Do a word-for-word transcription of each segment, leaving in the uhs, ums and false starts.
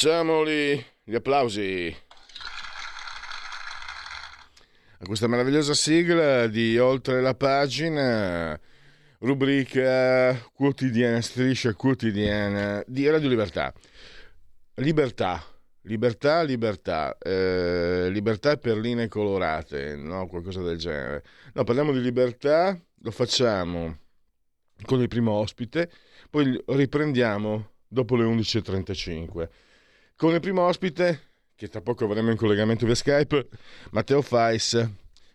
Facciamoli gli applausi a questa meravigliosa sigla di Oltre la pagina, rubrica quotidiana, striscia quotidiana di Radio Libertà. Libertà, libertà, libertà, eh, libertà e perline colorate, no? Qualcosa del genere. No, parliamo di libertà, lo facciamo con il primo ospite, poi riprendiamo dopo le undici e trentacinque. Con il primo ospite, che tra poco avremo in collegamento via Skype, Matteo Fais,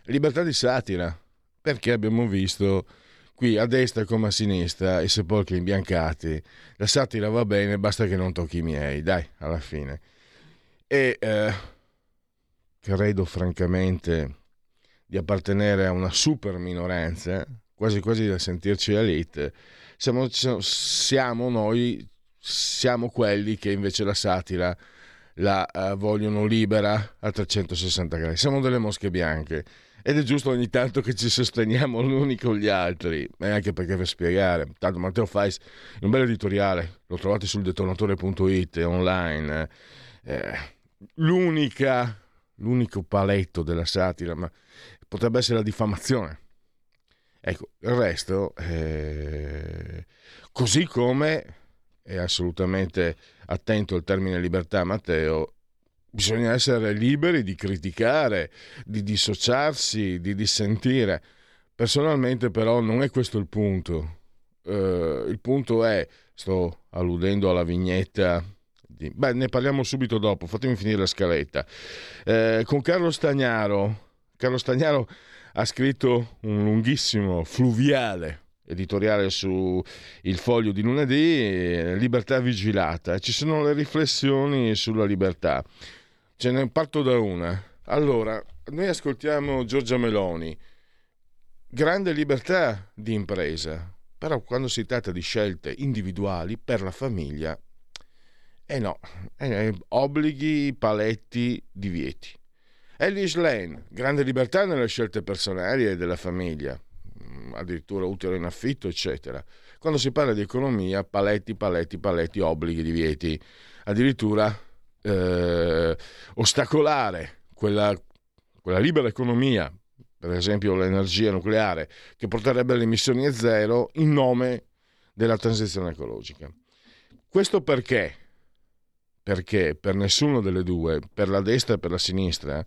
libertà di satira, perché abbiamo visto qui a destra come a sinistra i sepolcri imbiancati, la satira va bene, basta che non tocchi i miei, dai, alla fine. E eh, credo francamente di appartenere a una super minoranza, quasi quasi da sentirci elite, siamo, siamo noi... siamo quelli che invece la satira la uh, vogliono libera a trecentosessanta gradi, siamo delle mosche bianche ed è giusto ogni tanto che ci sosteniamo l'uni con gli altri, e anche perché per spiegare, tanto Matteo Fais un bel editoriale, lo trovate sul detonatore punto it online, eh, l'unica l'unico paletto della satira ma potrebbe essere la diffamazione, ecco, il resto eh, così come è assolutamente attento al termine libertà Matteo, bisogna essere liberi di criticare, di dissociarsi, di dissentire. Personalmente però non è questo il punto, eh, il punto è, sto alludendo alla vignetta di... beh, ne parliamo subito dopo, fatemi finire la scaletta, eh, con Carlo Stagnaro. Carlo Stagnaro ha scritto un lunghissimo, fluviale editoriale su Il Foglio di lunedì, libertà vigilata, ci sono le riflessioni sulla libertà, ce ne parto da una. Allora, noi ascoltiamo Giorgia Meloni, grande libertà di impresa, però quando si tratta di scelte individuali per la famiglia, eh no, eh, obblighi, paletti, divieti. Elly Schlein, grande libertà nelle scelte personali e della famiglia, addirittura utero in affitto eccetera. Quando si parla di economia, paletti, paletti, paletti, obblighi, divieti, addirittura eh, ostacolare quella, quella libera economia, per esempio l'energia nucleare, che porterebbe alle emissioni zero in nome della transizione ecologica. Questo perché? Perché per nessuna delle due, per la destra e per la sinistra,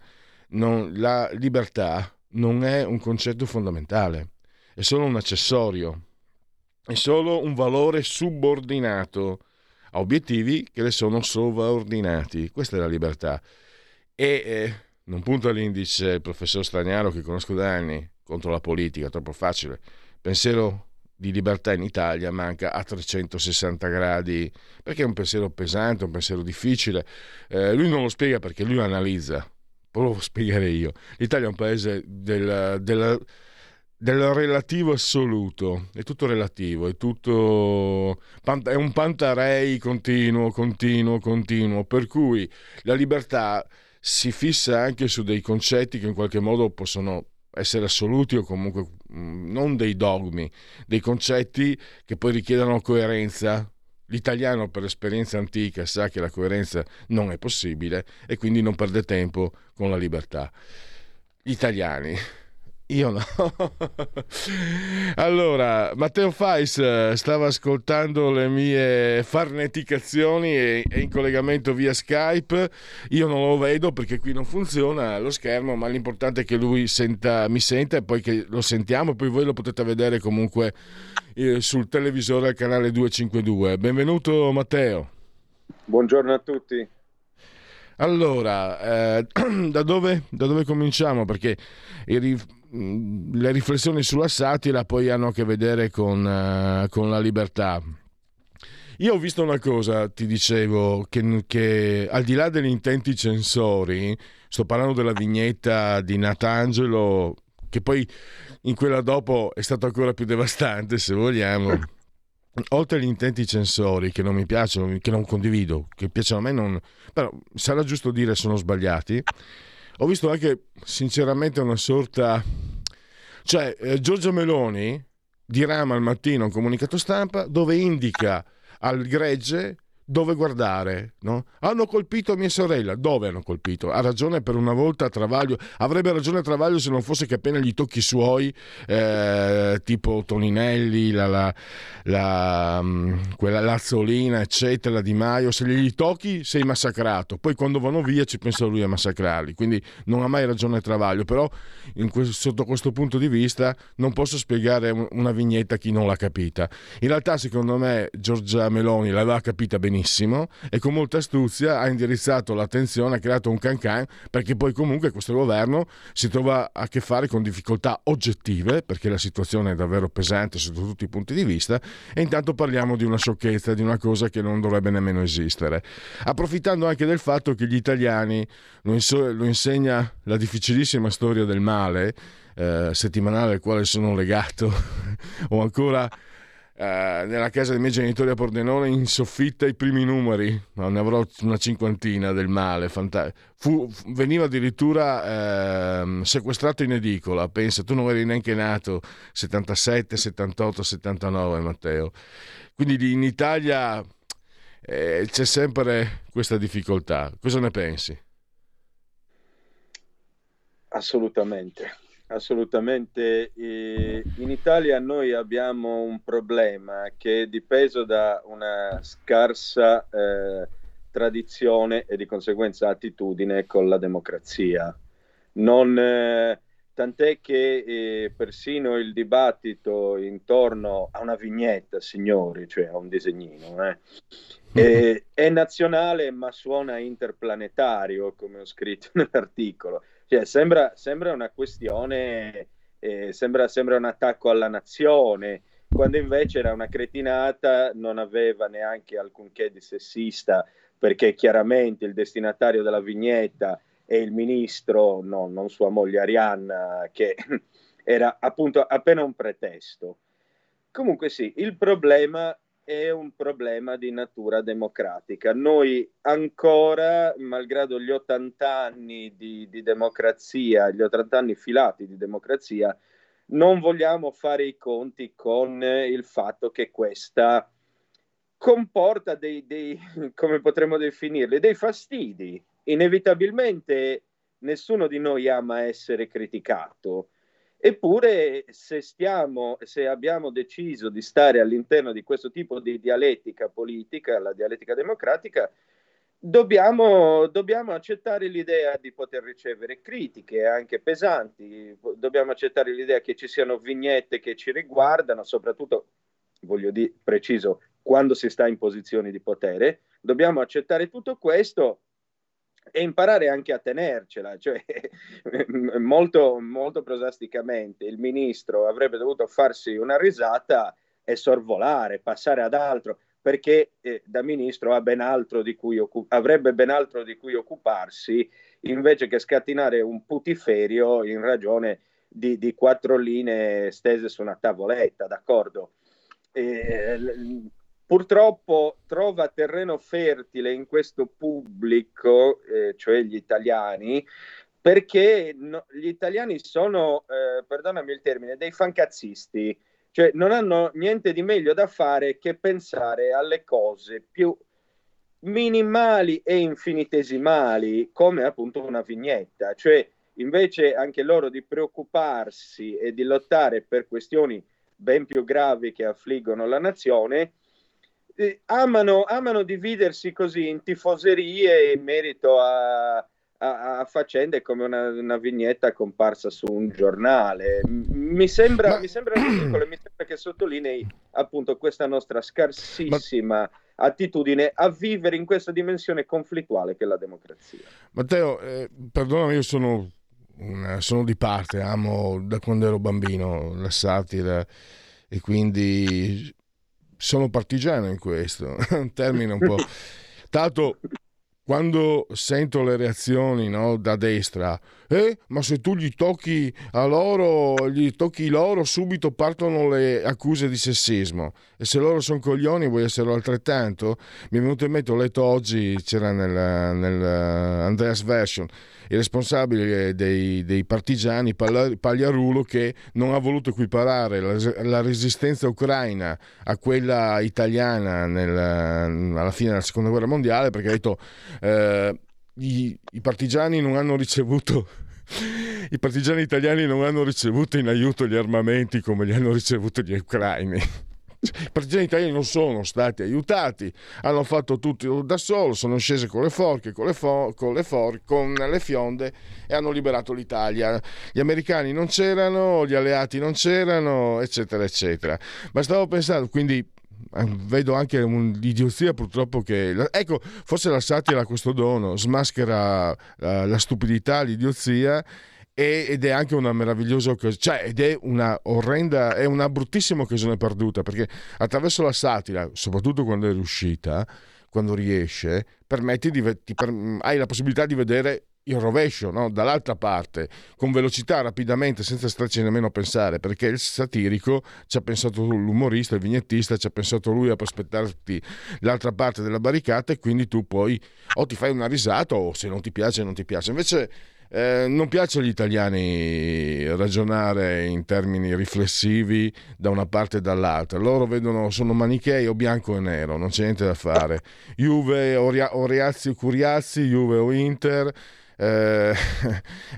non, la libertà non è un concetto fondamentale, è solo un accessorio, è solo un valore subordinato a obiettivi che le sono sovraordinati. Questa è la libertà. E eh, non punta l'indice il professor Stagnaro, che conosco da anni, contro la politica, troppo facile. Pensiero di libertà in Italia manca a trecentosessanta gradi, perché è un pensiero pesante, un pensiero difficile. Eh, lui non lo spiega perché lui analizza, poi lo spiegare io. L'Italia è un paese del... del del relativo assoluto, è tutto relativo, è tutto è un pantarei continuo, continuo, continuo, per cui la libertà si fissa anche su dei concetti che in qualche modo possono essere assoluti o comunque non dei dogmi, dei concetti che poi richiedono coerenza. L'italiano per esperienza antica sa che la coerenza non è possibile e quindi non perde tempo con la libertà. Gli italiani. Io no. Allora, Matteo Fais stava ascoltando le mie farneticazioni e è in collegamento via Skype. Io non lo vedo perché qui non funziona lo schermo, ma l'importante è che lui senta, mi senta e poi che lo sentiamo, e poi voi lo potete vedere comunque eh, sul televisore al canale duecentocinquantadue. Benvenuto Matteo. Buongiorno a tutti. Allora, eh, da, dove, da dove cominciamo? Perché i rif- le riflessioni sulla satira poi hanno a che vedere con, eh, con la libertà. Io ho visto una cosa, ti dicevo, che, che al di là degli intenti censori, sto parlando della vignetta di Natangelo, che poi in quella dopo è stata ancora più devastante, se vogliamo. Oltre agli intenti censori, che non mi piacciono, che non condivido, che piacciono a me, non, però sarà giusto dire sono sbagliati, ho visto anche sinceramente una sorta... Cioè, eh, Giorgia Meloni dirama al mattino un comunicato stampa dove indica al gregge dove guardare, no? Hanno colpito mia sorella. Dove hanno colpito? Ha ragione per una volta Travaglio. Avrebbe ragione Travaglio se non fosse che appena gli tocchi suoi, eh, tipo Toninelli, la, la, la, quella Lazzolina, eccetera, Di Maio, se gli tocchi sei massacrato. Poi quando vanno via ci pensa lui a massacrarli. Quindi non ha mai ragione Travaglio. Però in questo, sotto questo punto di vista non posso spiegare una vignetta a chi non l'ha capita. In realtà secondo me Giorgia Meloni l'aveva capita benissimo. Benissimo, e con molta astuzia ha indirizzato l'attenzione, ha creato un cancan, perché poi comunque questo governo si trova a che fare con difficoltà oggettive, perché la situazione è davvero pesante sotto tutti i punti di vista, e intanto parliamo di una sciocchezza, di una cosa che non dovrebbe nemmeno esistere, approfittando anche del fatto che gli italiani, lo, inso- lo insegna la difficilissima storia del male, eh, settimanale al quale sono legato o ancora nella casa dei miei genitori a Pordenone in soffitta i primi numeri, no, ne avrò una cinquantina del male. Fanta- fu, fu, veniva addirittura eh, sequestrato in edicola. Pensa, tu non eri neanche nato, settantasette, settantotto, settantanove Matteo, quindi in Italia eh, c'è sempre questa difficoltà. Cosa ne pensi? Assolutamente. Assolutamente, in Italia noi abbiamo un problema che è dipeso da una scarsa eh, tradizione e di conseguenza attitudine con la democrazia. Non, eh, tant'è che eh, persino il dibattito intorno a una vignetta, signori, cioè a un disegnino, eh, è, è nazionale ma suona interplanetario, come ho scritto nell'articolo. Cioè, sembra, sembra una questione, eh, sembra, sembra un attacco alla nazione, quando invece era una cretinata, non aveva neanche alcunché di sessista, perché chiaramente il destinatario della vignetta è il ministro, no, non sua moglie Arianna, che era appunto appena un pretesto. Comunque sì, il problema è un problema di natura democratica. Noi ancora, malgrado gli ottanta anni di, di democrazia, gli ottanta anni filati di democrazia, non vogliamo fare i conti con il fatto che questa comporta dei, dei, come potremmo definirli, dei fastidi. Inevitabilmente nessuno di noi ama essere criticato. Eppure, se stiamo, se abbiamo deciso di stare all'interno di questo tipo di dialettica politica, la dialettica democratica, dobbiamo, dobbiamo accettare l'idea di poter ricevere critiche anche pesanti, dobbiamo accettare l'idea che ci siano vignette che ci riguardano, soprattutto, voglio dire, preciso, quando si sta in posizioni di potere, dobbiamo accettare tutto questo e imparare anche a tenercela, cioè molto, molto prosasticamente il ministro avrebbe dovuto farsi una risata e sorvolare, passare ad altro, perché eh, da ministro ha ben altro di cui occup- avrebbe ben altro di cui occuparsi, invece che scatenare un putiferio in ragione di, di quattro linee stese su una tavoletta, d'accordo? Eh, l- Purtroppo trova terreno fertile in questo pubblico, eh, cioè gli italiani, perché no, gli italiani sono, eh, perdonami il termine, dei fancazzisti, cioè non hanno niente di meglio da fare che pensare alle cose più minimali e infinitesimali, come appunto una vignetta, cioè invece anche loro di preoccuparsi e di lottare per questioni ben più gravi che affliggono la nazione, Amano, amano dividersi così in tifoserie in merito a, a, a faccende come una, una vignetta comparsa su un giornale. Mi sembra, ma... mi sembra ridicolo, mi sembra che sottolinei appunto questa nostra scarsissima ma... attitudine a vivere in questa dimensione conflittuale che è la democrazia. Matteo, eh, perdonami, io sono, sono di parte, amo da quando ero bambino la satira e quindi sono partigiano in questo, termina un po'. Tanto quando sento le reazioni, no, da destra, eh, ma se tu gli tocchi a loro, gli tocchi loro, subito partono le accuse di sessismo, e se loro sono coglioni vuoi esserlo altrettanto? Mi è venuto in mente, ho letto oggi, c'era nel, nel Andreas Version, il responsabile dei, dei partigiani Pagliarulo, che non ha voluto equiparare la, la resistenza ucraina a quella italiana nel, alla fine della seconda guerra mondiale, perché ha detto eh, i, i partigiani non hanno ricevuto i partigiani italiani non hanno ricevuto in aiuto gli armamenti come li hanno ricevuto gli ucraini. I partigiani italiani non sono stati aiutati, hanno fatto tutto da solo, sono scesi con le forche, con le, fo- con le, for- con le fionde e hanno liberato l'Italia. Gli americani non c'erano, gli alleati non c'erano, eccetera, eccetera. Ma stavo pensando, quindi vedo anche un'idiozia purtroppo che... Ecco, forse la satira ha questo dono, smaschera la, la stupidità, l'idiozia, ed è anche una meravigliosa occasione, cioè, ed è una orrenda, è una bruttissima occasione perduta, perché attraverso la satira, soprattutto quando è riuscita, quando riesce, permetti di, ti, per, hai la possibilità di vedere il rovescio, no? Dall'altra parte, con velocità, rapidamente, senza starci nemmeno a pensare, perché il satirico ci ha pensato l'umorista, il vignettista, ci ha pensato lui a prospettarti l'altra parte della barricata, e quindi tu poi o ti fai una risata o se non ti piace non ti piace. Invece Eh, non piace agli italiani ragionare in termini riflessivi da una parte e dall'altra. Loro vedono, sono manichei o bianco e nero, non c'è niente da fare. Juve o, ria- o Reazzi o Curiazzi, Juve o Inter, eh,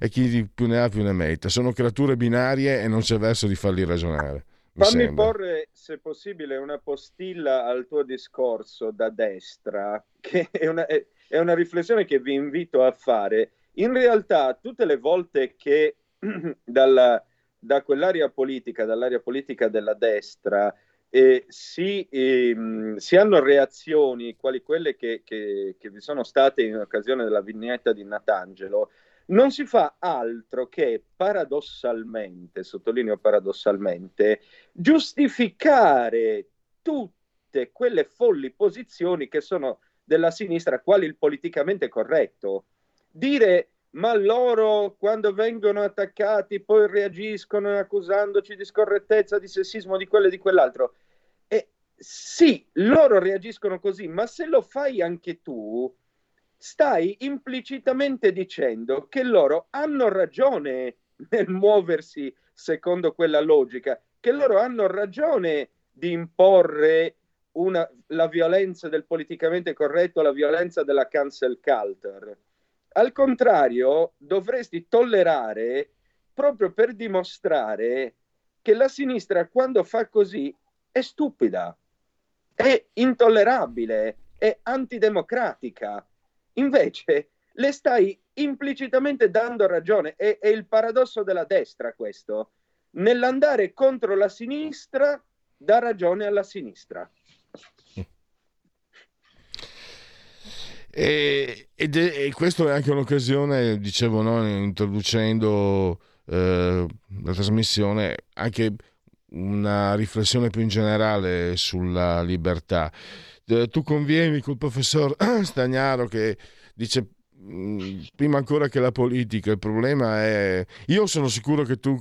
e chi più ne ha più ne metta. Sono creature binarie e non c'è verso di farli ragionare. Fammi sembra. porre, se possibile, una postilla al tuo discorso da destra, che è una, è una riflessione che vi invito a fare. In realtà, tutte le volte che dalla, da quell'area politica, dall'area politica della destra, eh, si, eh, si hanno reazioni quali quelle che, che, che vi sono state in occasione della vignetta di Natangelo, non si fa altro che paradossalmente, sottolineo paradossalmente, giustificare tutte quelle folli posizioni che sono della sinistra, quali il politicamente corretto. Dire ma loro quando vengono attaccati poi reagiscono accusandoci di scorrettezza, di sessismo, di quello e di quell'altro. E sì, loro reagiscono così, ma se lo fai anche tu stai implicitamente dicendo che loro hanno ragione nel muoversi secondo quella logica, che loro hanno ragione di imporre una, la violenza del politicamente corretto, la violenza della cancel culture. Al contrario, dovresti tollerare proprio per dimostrare che la sinistra, quando fa così, è stupida, è intollerabile, è antidemocratica. Invece le stai implicitamente dando ragione. È, è il paradosso della destra questo. Nell'andare contro la sinistra, dà ragione alla sinistra. E, ed è, e questo è anche un'occasione, dicevo, no, introducendo eh, la trasmissione, anche una riflessione più in generale sulla libertà. Eh, tu convieni col professor Stagnaro che dice mh, prima ancora che la politica, il problema è... Io sono sicuro che tu...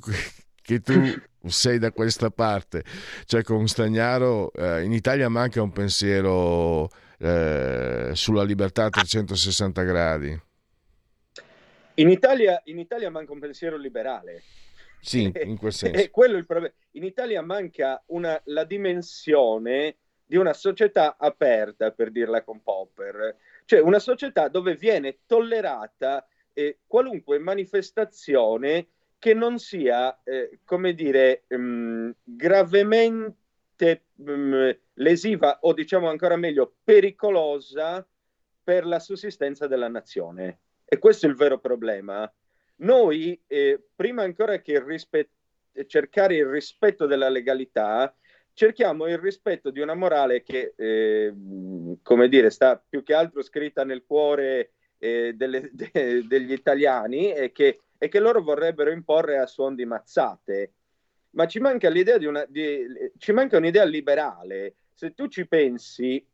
che tu sei da questa parte, cioè con Stagnaro eh, in Italia manca un pensiero eh, sulla libertà a trecentosessanta gradi. In Italia, in Italia manca un pensiero liberale. Sì, in quel senso. È quello il problema. In Italia manca una, la dimensione di una società aperta, per dirla con Popper, cioè una società dove viene tollerata eh, qualunque manifestazione che non sia, eh, come dire, mh, gravemente mh, lesiva o, diciamo ancora meglio, pericolosa per la sussistenza della nazione. E questo è il vero problema. Noi, eh, prima ancora che rispe- cercare il rispetto della legalità, cerchiamo il rispetto di una morale che, eh, come dire, sta più che altro scritta nel cuore eh, delle, de, degli italiani e che, e che loro vorrebbero imporre a suon di mazzate. Ma ci manca l'idea di una, di, ci manca un'idea liberale. Se tu ci pensi,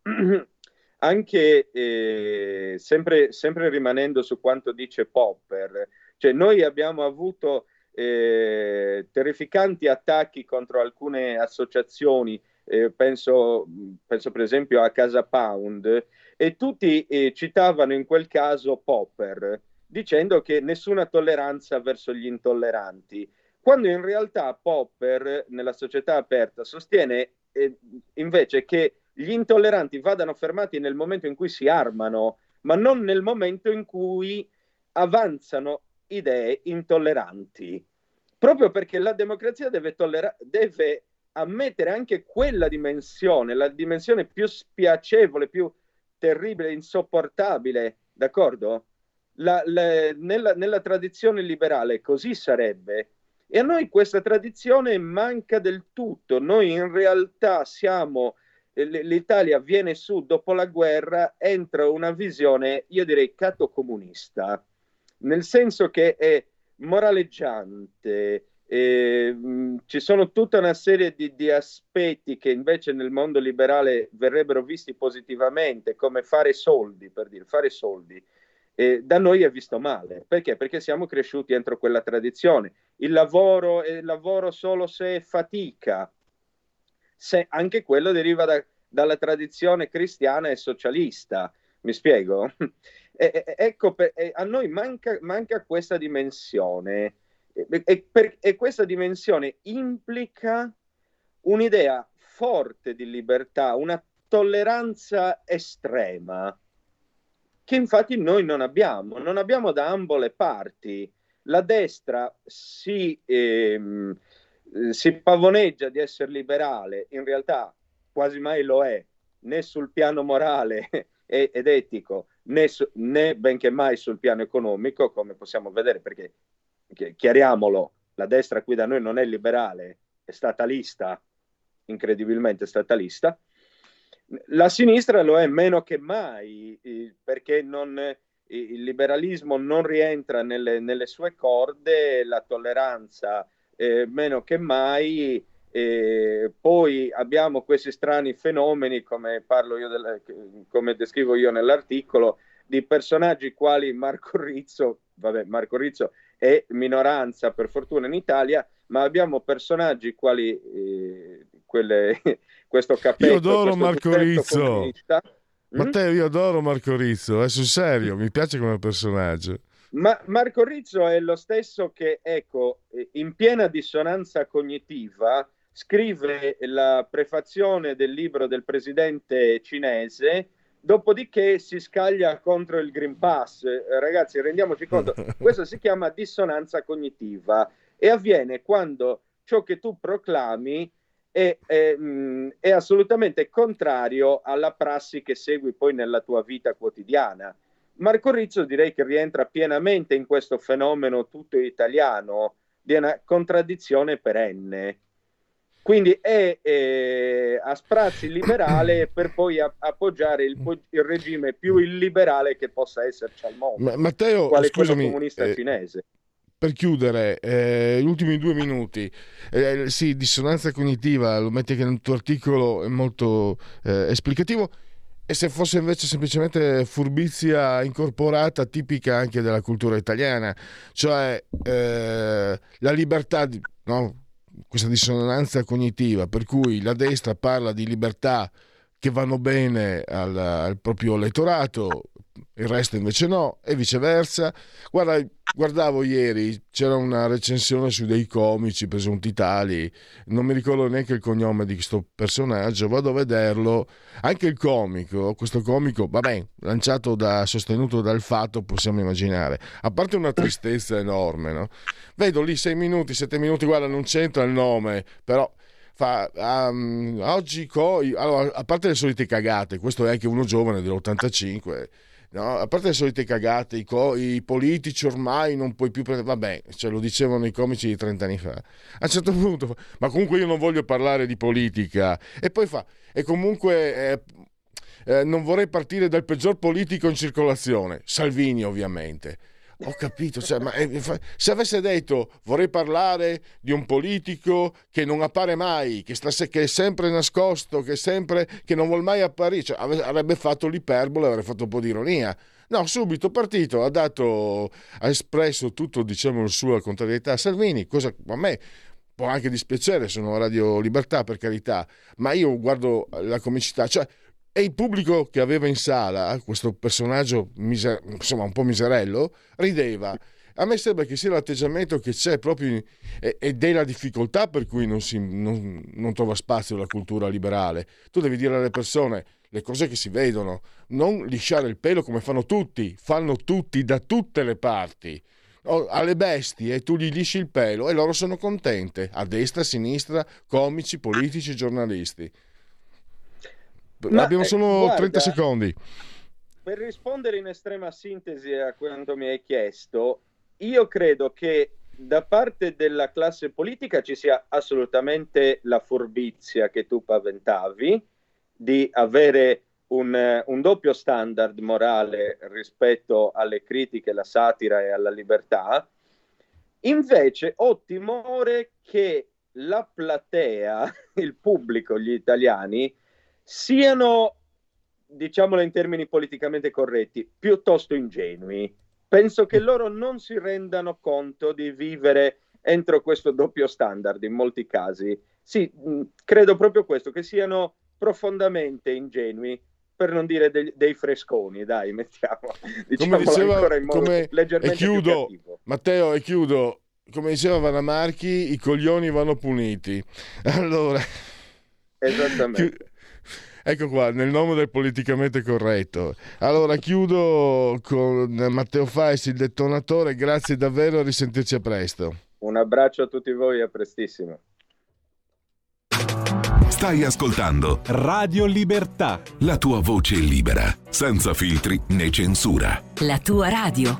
anche eh, sempre, sempre rimanendo su quanto dice Popper, cioè noi abbiamo avuto eh, terrificanti attacchi contro alcune associazioni, eh, penso, penso per esempio a Casa Pound, e tutti eh, citavano in quel caso Popper, dicendo che nessuna tolleranza verso gli intolleranti, quando in realtà Popper nella società aperta sostiene eh, invece che gli intolleranti vadano fermati nel momento in cui si armano, ma non nel momento in cui avanzano idee intolleranti, proprio perché la democrazia deve, tollera- deve ammettere anche quella dimensione, la dimensione più spiacevole, più terribile, insopportabile, d'accordo? La, la, nella, nella tradizione liberale così sarebbe. E a noi questa tradizione manca del tutto. Noi in realtà siamo, l'Italia viene su dopo la guerra, entra una visione, io direi, catocomunista, nel senso che è moraleggiante, eh, ci sono tutta una serie di, di aspetti che invece nel mondo liberale verrebbero visti positivamente, come fare soldi, per dire, fare soldi. Eh, da noi è visto male, perché? Perché siamo cresciuti entro quella tradizione. Il lavoro è lavoro solo se fatica, se anche quello deriva da, dalla tradizione cristiana e socialista, mi spiego? E, ecco, per, e a noi manca, manca questa dimensione e, e, per, e questa dimensione implica un'idea forte di libertà, una tolleranza estrema, che infatti noi non abbiamo, non abbiamo da ambo le parti. La destra si, ehm, si pavoneggia di essere liberale, in realtà quasi mai lo è, né sul piano morale ed etico, né, su, né benché mai sul piano economico, come possiamo vedere, perché, chiariamolo, la destra qui da noi non è liberale, è statalista, incredibilmente statalista. La sinistra lo è meno che mai, perché non, il liberalismo non rientra nelle, nelle sue corde, la tolleranza eh, meno che mai, eh, poi abbiamo questi strani fenomeni, come, parlo io della, come descrivo io nell'articolo, di personaggi quali Marco Rizzo, vabbè, Marco Rizzo è minoranza per fortuna in Italia, ma abbiamo personaggi quali eh, quelle, questo capello. Io adoro Marco Rizzo. Matteo, io adoro Marco Rizzo, è sul serio, mi piace come personaggio. Ma Marco Rizzo è lo stesso che, ecco, in piena dissonanza cognitiva, scrive la prefazione del libro del presidente cinese, dopodiché si scaglia contro il Green Pass. Ragazzi, rendiamoci conto, questo si chiama dissonanza cognitiva e avviene quando ciò che tu proclami è, è, è assolutamente contrario alla prassi che segui poi nella tua vita quotidiana. Marco Rizzo direi che rientra pienamente in questo fenomeno tutto italiano di una contraddizione perenne. Quindi è eh, a sprazzi liberale per poi a, appoggiare il, il regime più illiberale che possa esserci al mondo. Ma, Matteo, quale scusami, comunista eh, cinese. Per chiudere, eh, gli ultimi due minuti, eh, sì, dissonanza cognitiva, lo metti che nel tuo articolo è molto eh, esplicativo, e se fosse invece semplicemente furbizia incorporata tipica anche della cultura italiana, cioè eh, la libertà, di, no? Questa dissonanza cognitiva per cui la destra parla di libertà che vanno bene al, al proprio elettorato, il resto invece no, e viceversa. Guarda, guardavo ieri, c'era una recensione su dei comici presunti tali, non mi ricordo neanche il cognome di questo personaggio, vado a vederlo, anche il comico, questo comico, vabbè, lanciato da, sostenuto dal fatto, possiamo immaginare, a parte una tristezza enorme, no? Vedo lì sei minuti, sette minuti, guarda, non c'entra il nome, però... Fa, um, oggi co- allora, a parte le solite cagate, questo è anche uno giovane dell'ottantacinque, no? A parte le solite cagate, i, co- i politici ormai non puoi più prendere, vabbè, ce lo dicevano i comici di trent'anni fa, a un certo punto, ma comunque io non voglio parlare di politica, e poi fa, e comunque eh, eh, non vorrei partire dal peggior politico in circolazione, Salvini ovviamente. Ho capito, cioè, ma se avesse detto vorrei parlare di un politico che non appare mai, che, sta, che è sempre nascosto, che, sempre, che non vuol mai apparire, cioè, avrebbe fatto l'iperbole, avrebbe fatto un po' di ironia. No, subito partito, ha dato, ha espresso tutto, diciamo, la sua contrarietà a Salvini, cosa a me può anche dispiacere, sono a Radio Libertà, per carità, ma io guardo la comicità, cioè. E il pubblico che aveva in sala questo personaggio miser- insomma un po' miserello rideva. A me sembra che sia l'atteggiamento che c'è proprio in- ed è la difficoltà per cui non, si, non, non trova spazio la cultura liberale. Tu devi dire alle persone le cose che si vedono, non lisciare il pelo come fanno tutti, fanno tutti da tutte le parti. Alle bestie, tu gli lisci il pelo e loro sono contente, a destra, a sinistra, comici, politici, giornalisti. Ma, abbiamo solo eh, guarda, trenta secondi per rispondere in estrema sintesi a quanto mi hai chiesto. Io credo che da parte della classe politica ci sia assolutamente la furbizia che tu paventavi di avere un, un doppio standard morale rispetto alle critiche, alla satira e alla libertà. Invece ho timore che la platea, il pubblico, gli italiani siano, diciamolo in termini politicamente corretti, piuttosto ingenui. Penso che loro non si rendano conto di vivere entro questo doppio standard in molti casi. Sì, credo proprio questo, che siano profondamente ingenui, per non dire dei, dei fresconi, dai, mettiamo, diciamolo, come diceva, ancora in modo come, leggermente e chiudo, più cattivo. Matteo, e chiudo, come diceva Vana Marchi, i coglioni vanno puniti. Allora, esattamente. Ecco qua, nel nome del politicamente corretto. Allora chiudo con Matteo Fais, il detonatore, grazie davvero, a risentirci a presto. Un abbraccio a tutti voi, a prestissimo. Stai ascoltando Radio Libertà, la tua voce libera, senza filtri né censura. La tua radio.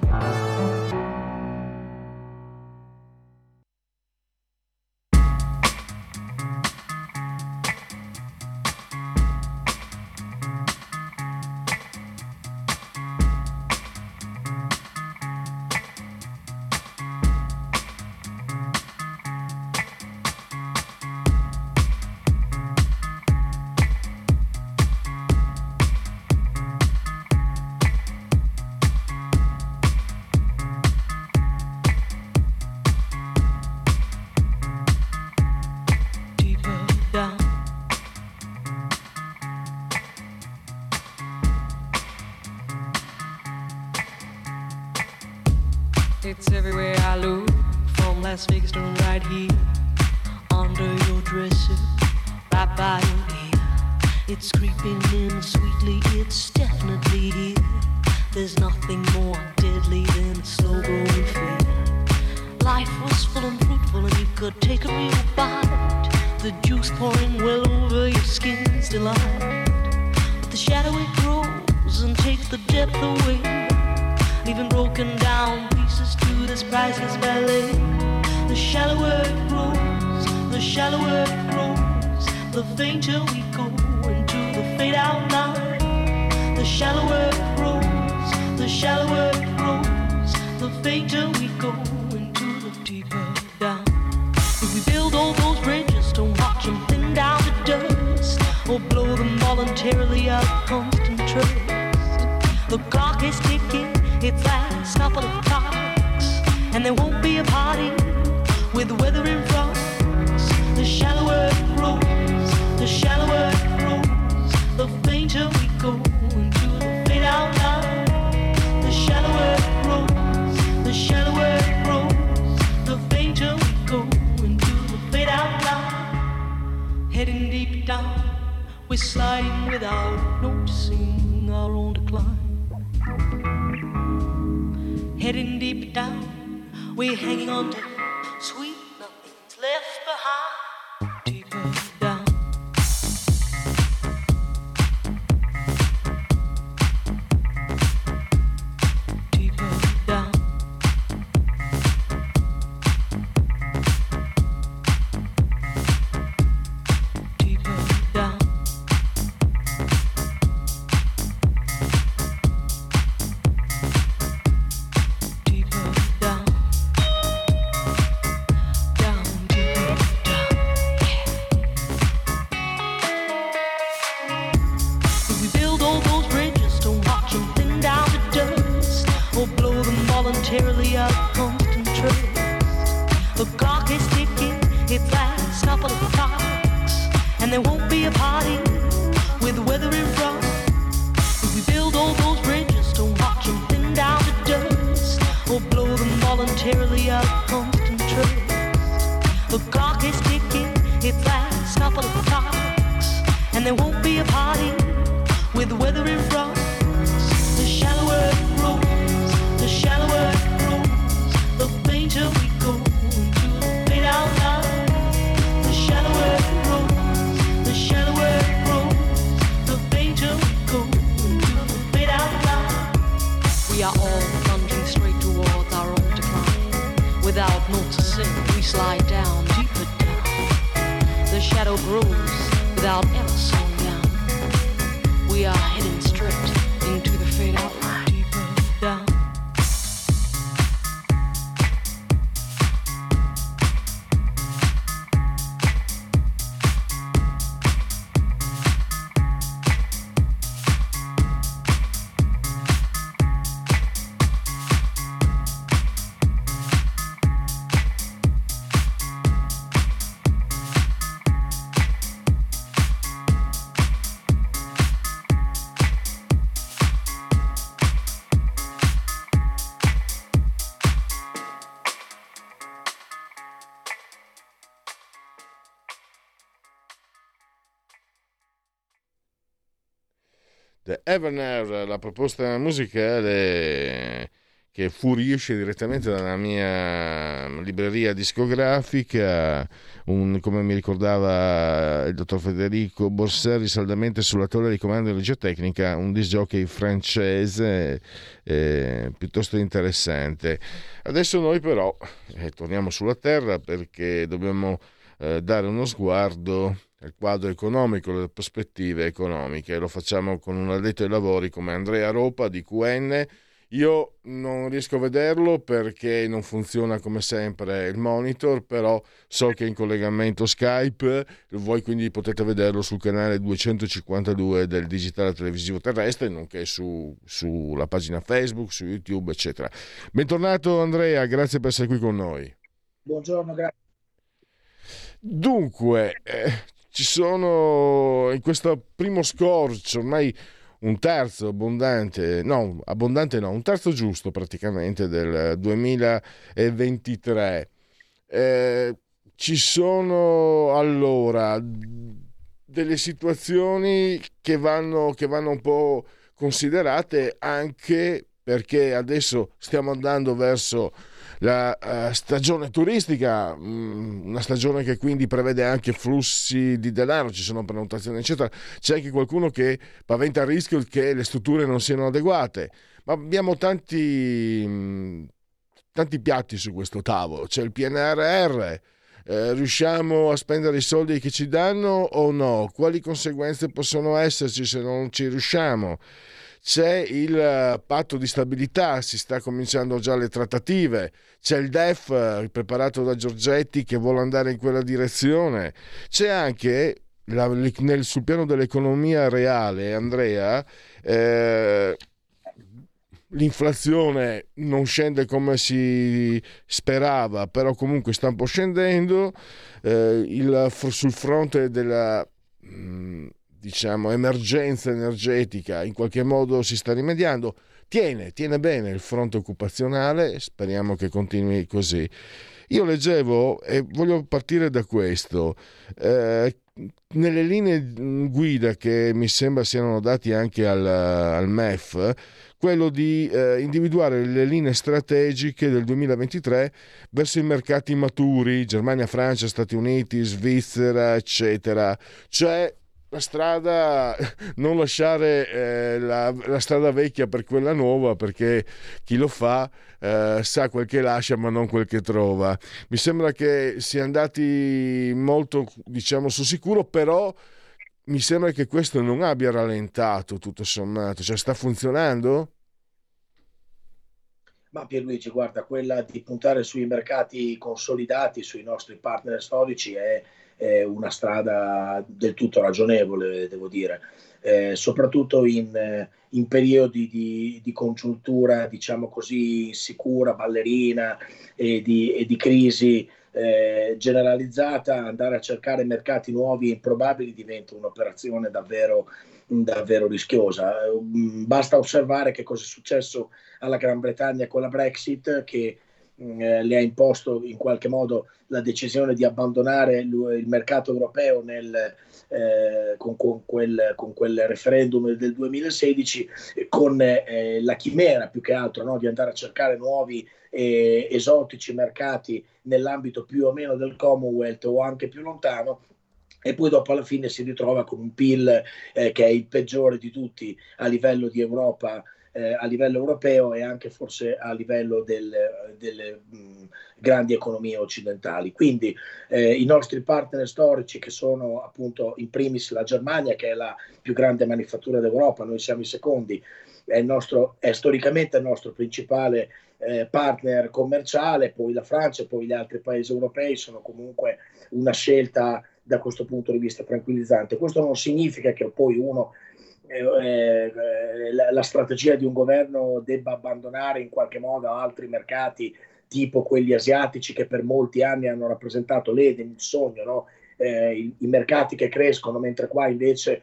momentarily out of constant trace. The clock is ticking, it's last couple of clocks, and there won't be a party with weather in front. If we build all those bridges to watch them thin down to dust, or blow them voluntarily out of constant trace. The clock is ticking, it's last couple of clocks, and there won't be a party with weather in front. The shallower it grows, the shallower it grows, the fainter we go into the fade out line. The shallower it grows, the shallower it grows, the fainter we go into the fade out line. We are all plunging straight towards our own decline. Without noticing, we slide down, deeper down. The shadow grows without ever slowing down. We are hidden, stripped into the fade out line, deeper down. Evener, la proposta musicale che fuoriesce direttamente dalla mia libreria discografica, un, come mi ricordava il dottor Federico Borsari saldamente sulla tolla di comando di regia tecnica, un disc jockey francese eh, piuttosto interessante. Adesso noi però eh, torniamo sulla terra, perché dobbiamo eh, dare uno sguardo il quadro economico, le prospettive economiche. Lo facciamo con un addetto ai lavori come Andrea Ropa di Q N. Io non riesco a vederlo perché non funziona come sempre il monitor, però so che è in collegamento Skype, voi quindi potete vederlo sul canale duecentocinquantadue del digitale televisivo terrestre, nonché su sulla pagina Facebook, su YouTube, eccetera. Bentornato Andrea, grazie per essere qui con noi. Buongiorno, grazie. Dunque... Eh... Ci sono in questo primo scorcio ormai un terzo abbondante, no, abbondante no, un terzo giusto praticamente del duemilaventitré. Eh, ci sono allora delle situazioni che vanno, che vanno un po' considerate, anche perché adesso stiamo andando verso la uh, stagione turistica, mh, una stagione che quindi prevede anche flussi di denaro, ci sono prenotazioni eccetera. C'è anche qualcuno che paventa il rischio che le strutture non siano adeguate, ma abbiamo tanti mh, tanti piatti su questo tavolo. C'è il P N R R, eh, riusciamo a spendere i soldi che ci danno o no? Quali conseguenze possono esserci se non ci riusciamo? C'è il patto di stabilità, si sta cominciando già le trattative, c'è il D E F preparato da Giorgetti che vuole andare in quella direzione, c'è anche la, nel, sul piano dell'economia reale, Andrea, eh, l'inflazione non scende come si sperava, però comunque sta un po' scendendo, eh, il, sul fronte della... Mh, diciamo emergenza energetica in qualche modo si sta rimediando, tiene, tiene bene il fronte occupazionale, speriamo che continui così. Io leggevo, e voglio partire da questo, eh, nelle linee guida che mi sembra siano dati anche al, al M E F, quello di eh, individuare le linee strategiche del duemilaventitré verso i mercati maturi, Germania, Francia, Stati Uniti, Svizzera, eccetera. Cioè la strada, non lasciare eh, la, la strada vecchia per quella nuova, perché chi lo fa eh, sa quel che lascia ma non quel che trova. Mi sembra che si è andati molto, diciamo, su sicuro, però mi sembra che questo non abbia rallentato tutto sommato, cioè sta funzionando? Ma Pierluigi, guarda, quella di puntare sui mercati consolidati, sui nostri partner storici è è una strada del tutto ragionevole, devo dire, eh, soprattutto in, in periodi di, di congiuntura, diciamo così, insicura, ballerina e di, e di crisi eh, generalizzata. Andare a cercare mercati nuovi e improbabili diventa un'operazione davvero davvero rischiosa. Basta osservare che cosa è successo alla Gran Bretagna con la Brexit, che eh, le ha imposto in qualche modo la decisione di abbandonare il, il mercato europeo nel, eh, con, con, quel, con quel referendum del duemilasedici, con eh, la chimera più che altro, no? Di andare a cercare nuovi eh, esotici mercati nell'ambito più o meno del Commonwealth o anche più lontano. E poi dopo alla fine si ritrova con un P I L eh, che è il peggiore di tutti a livello di Europa, eh, a livello europeo e anche forse a livello del, delle mh, grandi economie occidentali. Quindi eh, i nostri partner storici, che sono appunto in primis la Germania, che è la più grande manifattura d'Europa, noi siamo i secondi, è, il nostro, è storicamente il nostro principale eh, partner commerciale, poi la Francia, poi gli altri paesi europei, sono comunque una scelta da questo punto di vista tranquillizzante. Questo non significa che poi uno eh, eh, la, la strategia di un governo debba abbandonare in qualche modo altri mercati, tipo quelli asiatici, che per molti anni hanno rappresentato l'Eden, il sogno, no? eh, i, i mercati che crescono, mentre qua invece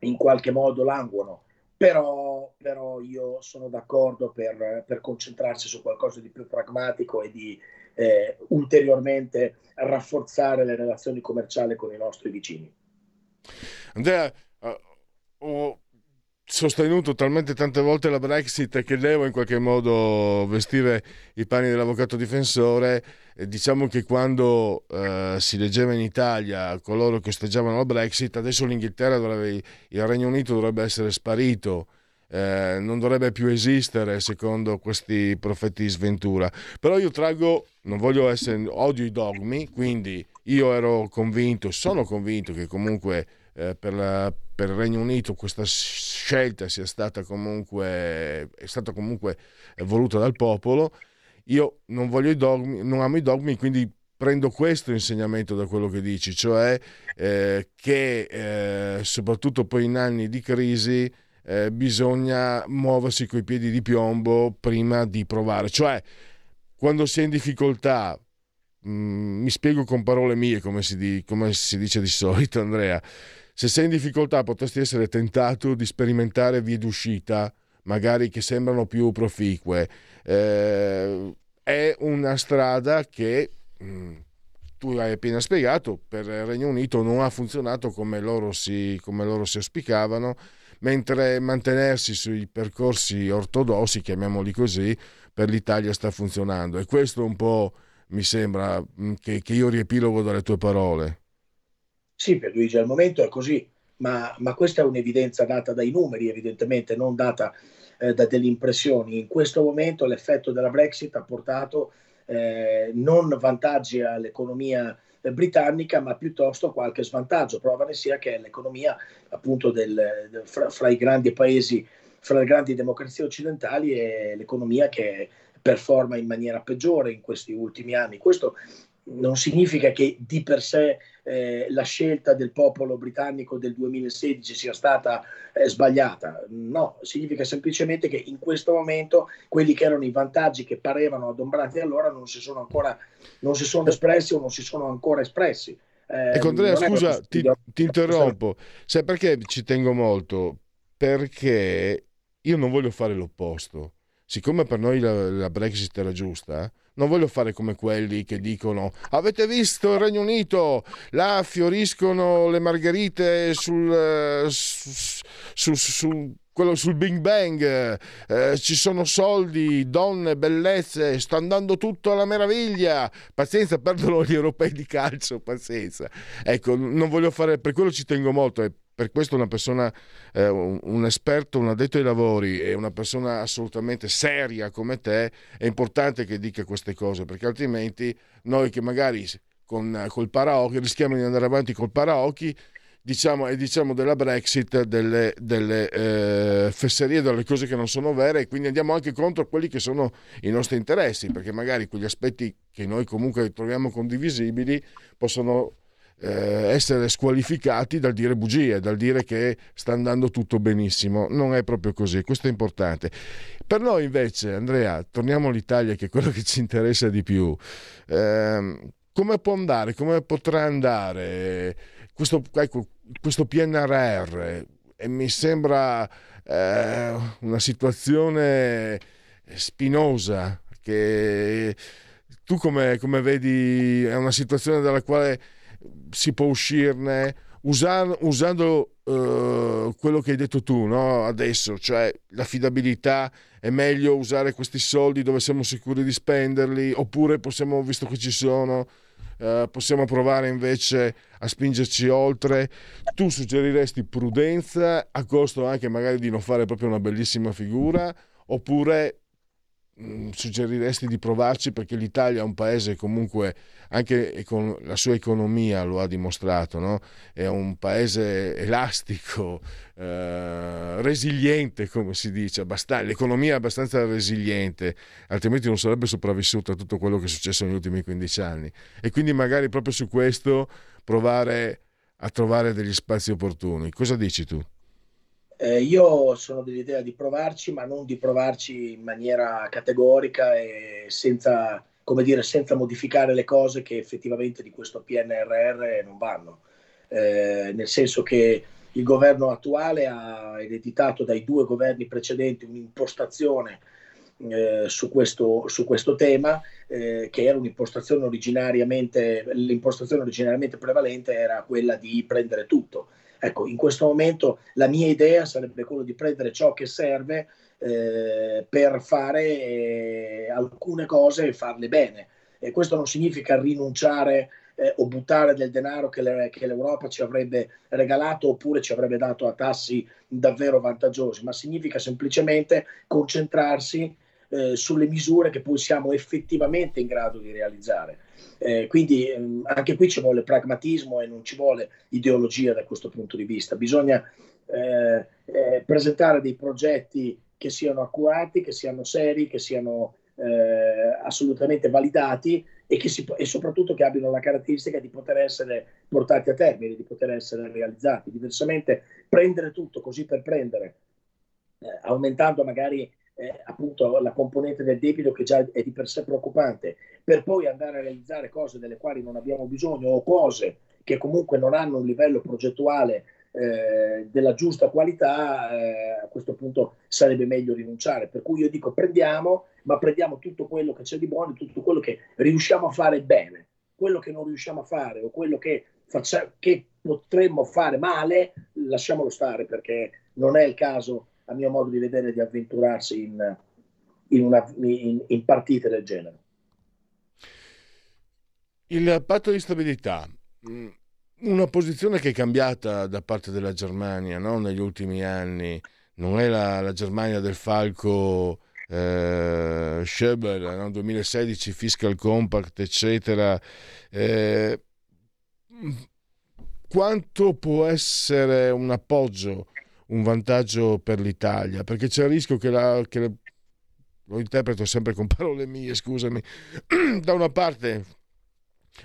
in qualche modo languono. Però, però io sono d'accordo per, per concentrarsi su qualcosa di più pragmatico e di Eh, ulteriormente rafforzare le relazioni commerciali con i nostri vicini. Andrea, uh, ho sostenuto talmente tante volte la Brexit che devo in qualche modo vestire i panni dell'avvocato difensore. Eh, diciamo che quando eh, si leggeva in Italia coloro che osteggiavano la Brexit, adesso l'Inghilterra dovrebbe, il Regno Unito dovrebbe essere sparito. Eh, non dovrebbe più esistere secondo questi profeti sventura. Però io traggo, non voglio essere, odio i dogmi, quindi io ero convinto, sono convinto che comunque eh, per, la, per il Regno Unito questa scelta sia stata comunque è stata comunque voluta dal popolo. Io non voglio i dogmi, non amo i dogmi, quindi prendo questo insegnamento da quello che dici, cioè eh, che eh, soprattutto poi in anni di crisi Eh, bisogna muoversi coi piedi di piombo prima di provare, cioè quando si è in difficoltà, mh, mi spiego con parole mie come si, di, come si dice di solito, Andrea, se sei in difficoltà potresti essere tentato di sperimentare vie d'uscita magari che sembrano più proficue. Eh, è una strada che mh, tu hai appena spiegato, per il Regno Unito non ha funzionato come loro si, come loro si auspicavano, mentre mantenersi sui percorsi ortodossi, chiamiamoli così, per l'Italia sta funzionando. E questo un po' mi sembra che, che io riepilogo dalle tue parole. Sì, per Luigi al momento è così, ma, ma questa è un'evidenza data dai numeri, evidentemente, non data eh, da delle impressioni. In questo momento l'effetto della Brexit ha portato eh, non vantaggi all'economia britannica, ma piuttosto qualche svantaggio. Prova ne sia che l'economia appunto del, del, fra, fra i grandi paesi, fra le grandi democrazie occidentali, è l'economia che performa in maniera peggiore in questi ultimi anni. Questo non significa che di per sé eh, la scelta del popolo britannico del duemilasedici sia stata eh, sbagliata, no, significa semplicemente che in questo momento quelli che erano i vantaggi che parevano adombrati allora non si sono ancora non si sono espressi o non si sono ancora espressi. Eh, ecco Andrea, scusa, ti, ti interrompo, sai perché ci tengo molto? Perché io non voglio fare l'opposto. Siccome per noi la, la Brexit era giusta, non voglio fare come quelli che dicono avete visto il Regno Unito, là fioriscono le margherite sul, su, su, su, quello, sul Big Bang, eh, ci sono soldi, donne, bellezze, sta andando tutto alla meraviglia, pazienza, perdono gli europei di calcio, pazienza. Ecco, non voglio fare, per quello ci tengo molto. E per questo una persona, eh, un, un esperto, un addetto ai lavori e una persona assolutamente seria come te, è importante che dica queste cose, perché altrimenti noi che magari con, col paraocchi, rischiamo di andare avanti col paraocchi, diciamo, e diciamo della Brexit delle, delle eh, fesserie, delle cose che non sono vere, e quindi andiamo anche contro quelli che sono i nostri interessi, perché magari quegli aspetti che noi comunque troviamo condivisibili possono eh, essere squalificati dal dire bugie, dal dire che sta andando tutto benissimo. Non è proprio così, questo è importante. Per noi invece, Andrea, torniamo all'Italia, che è quello che ci interessa di più. Eh, come può andare, come potrà andare questo, ecco, questo P N R R? E mi sembra eh, una situazione spinosa, che tu come, come vedi è una situazione dalla quale si può uscirne usando, usando eh, quello che hai detto tu, no? Adesso, cioè l'affidabilità, è meglio usare questi soldi dove siamo sicuri di spenderli, oppure possiamo, visto che ci sono, eh, possiamo provare invece a spingerci oltre. Tu suggeriresti prudenza, a costo anche magari di non fare proprio una bellissima figura, oppure suggeriresti di provarci, perché l'Italia è un paese comunque, anche con la sua economia lo ha dimostrato, no? È un paese elastico, eh, resiliente, come si dice, abbastanza, l'economia è abbastanza resiliente, altrimenti non sarebbe sopravvissuta a tutto quello che è successo negli ultimi quindici anni, e quindi magari proprio su questo provare a trovare degli spazi opportuni. Cosa dici tu? Eh, io sono dell'idea di provarci, ma non di provarci in maniera categorica e senza, come dire, senza modificare le cose che effettivamente di questo P N R R non vanno. Eh, nel senso che il governo attuale ha ereditato dai due governi precedenti un'impostazione eh, su questo, su questo tema, eh, che era un'impostazione originariamente, l'impostazione originariamente prevalente era quella di prendere tutto. Ecco, in questo momento la mia idea sarebbe quella di prendere ciò che serve eh, per fare eh, alcune cose e farle bene. E questo non significa rinunciare eh, o buttare del denaro che, le, che l'Europa ci avrebbe regalato oppure ci avrebbe dato a tassi davvero vantaggiosi, ma significa semplicemente concentrarsi eh, sulle misure che poi siamo effettivamente in grado di realizzare. Eh, quindi ehm, anche qui ci vuole pragmatismo e non ci vuole ideologia da questo punto di vista. Bisogna eh, eh, presentare dei progetti che siano accurati, che siano seri, che siano eh, assolutamente validati e, che si, e soprattutto che abbiano la caratteristica di poter essere portati a termine, di poter essere realizzati. Diversamente prendere tutto così per prendere, eh, aumentando magari Eh, appunto la componente del debito che già è di per sé preoccupante, per poi andare a realizzare cose delle quali non abbiamo bisogno o cose che comunque non hanno un livello progettuale eh, della giusta qualità, eh, a questo punto sarebbe meglio rinunciare. Per cui io dico prendiamo, ma prendiamo tutto quello che c'è di buono, tutto quello che riusciamo a fare bene. Quello che non riusciamo a fare o quello che, faccia- che potremmo fare male, lasciamolo stare, perché non è il caso, a mio modo di vedere, di avventurarsi in, in, una, in, in partite del genere. Il patto di stabilità, una posizione che è cambiata da parte della Germania, no? Negli ultimi anni, non è la, la Germania del falco eh, Schäuble, no? duemilasedici, Fiscal Compact, eccetera. Eh, quanto può essere un appoggio, un vantaggio per l'Italia, perché c'è il rischio che, la, che la, lo interpreto sempre con parole mie, scusami, da una parte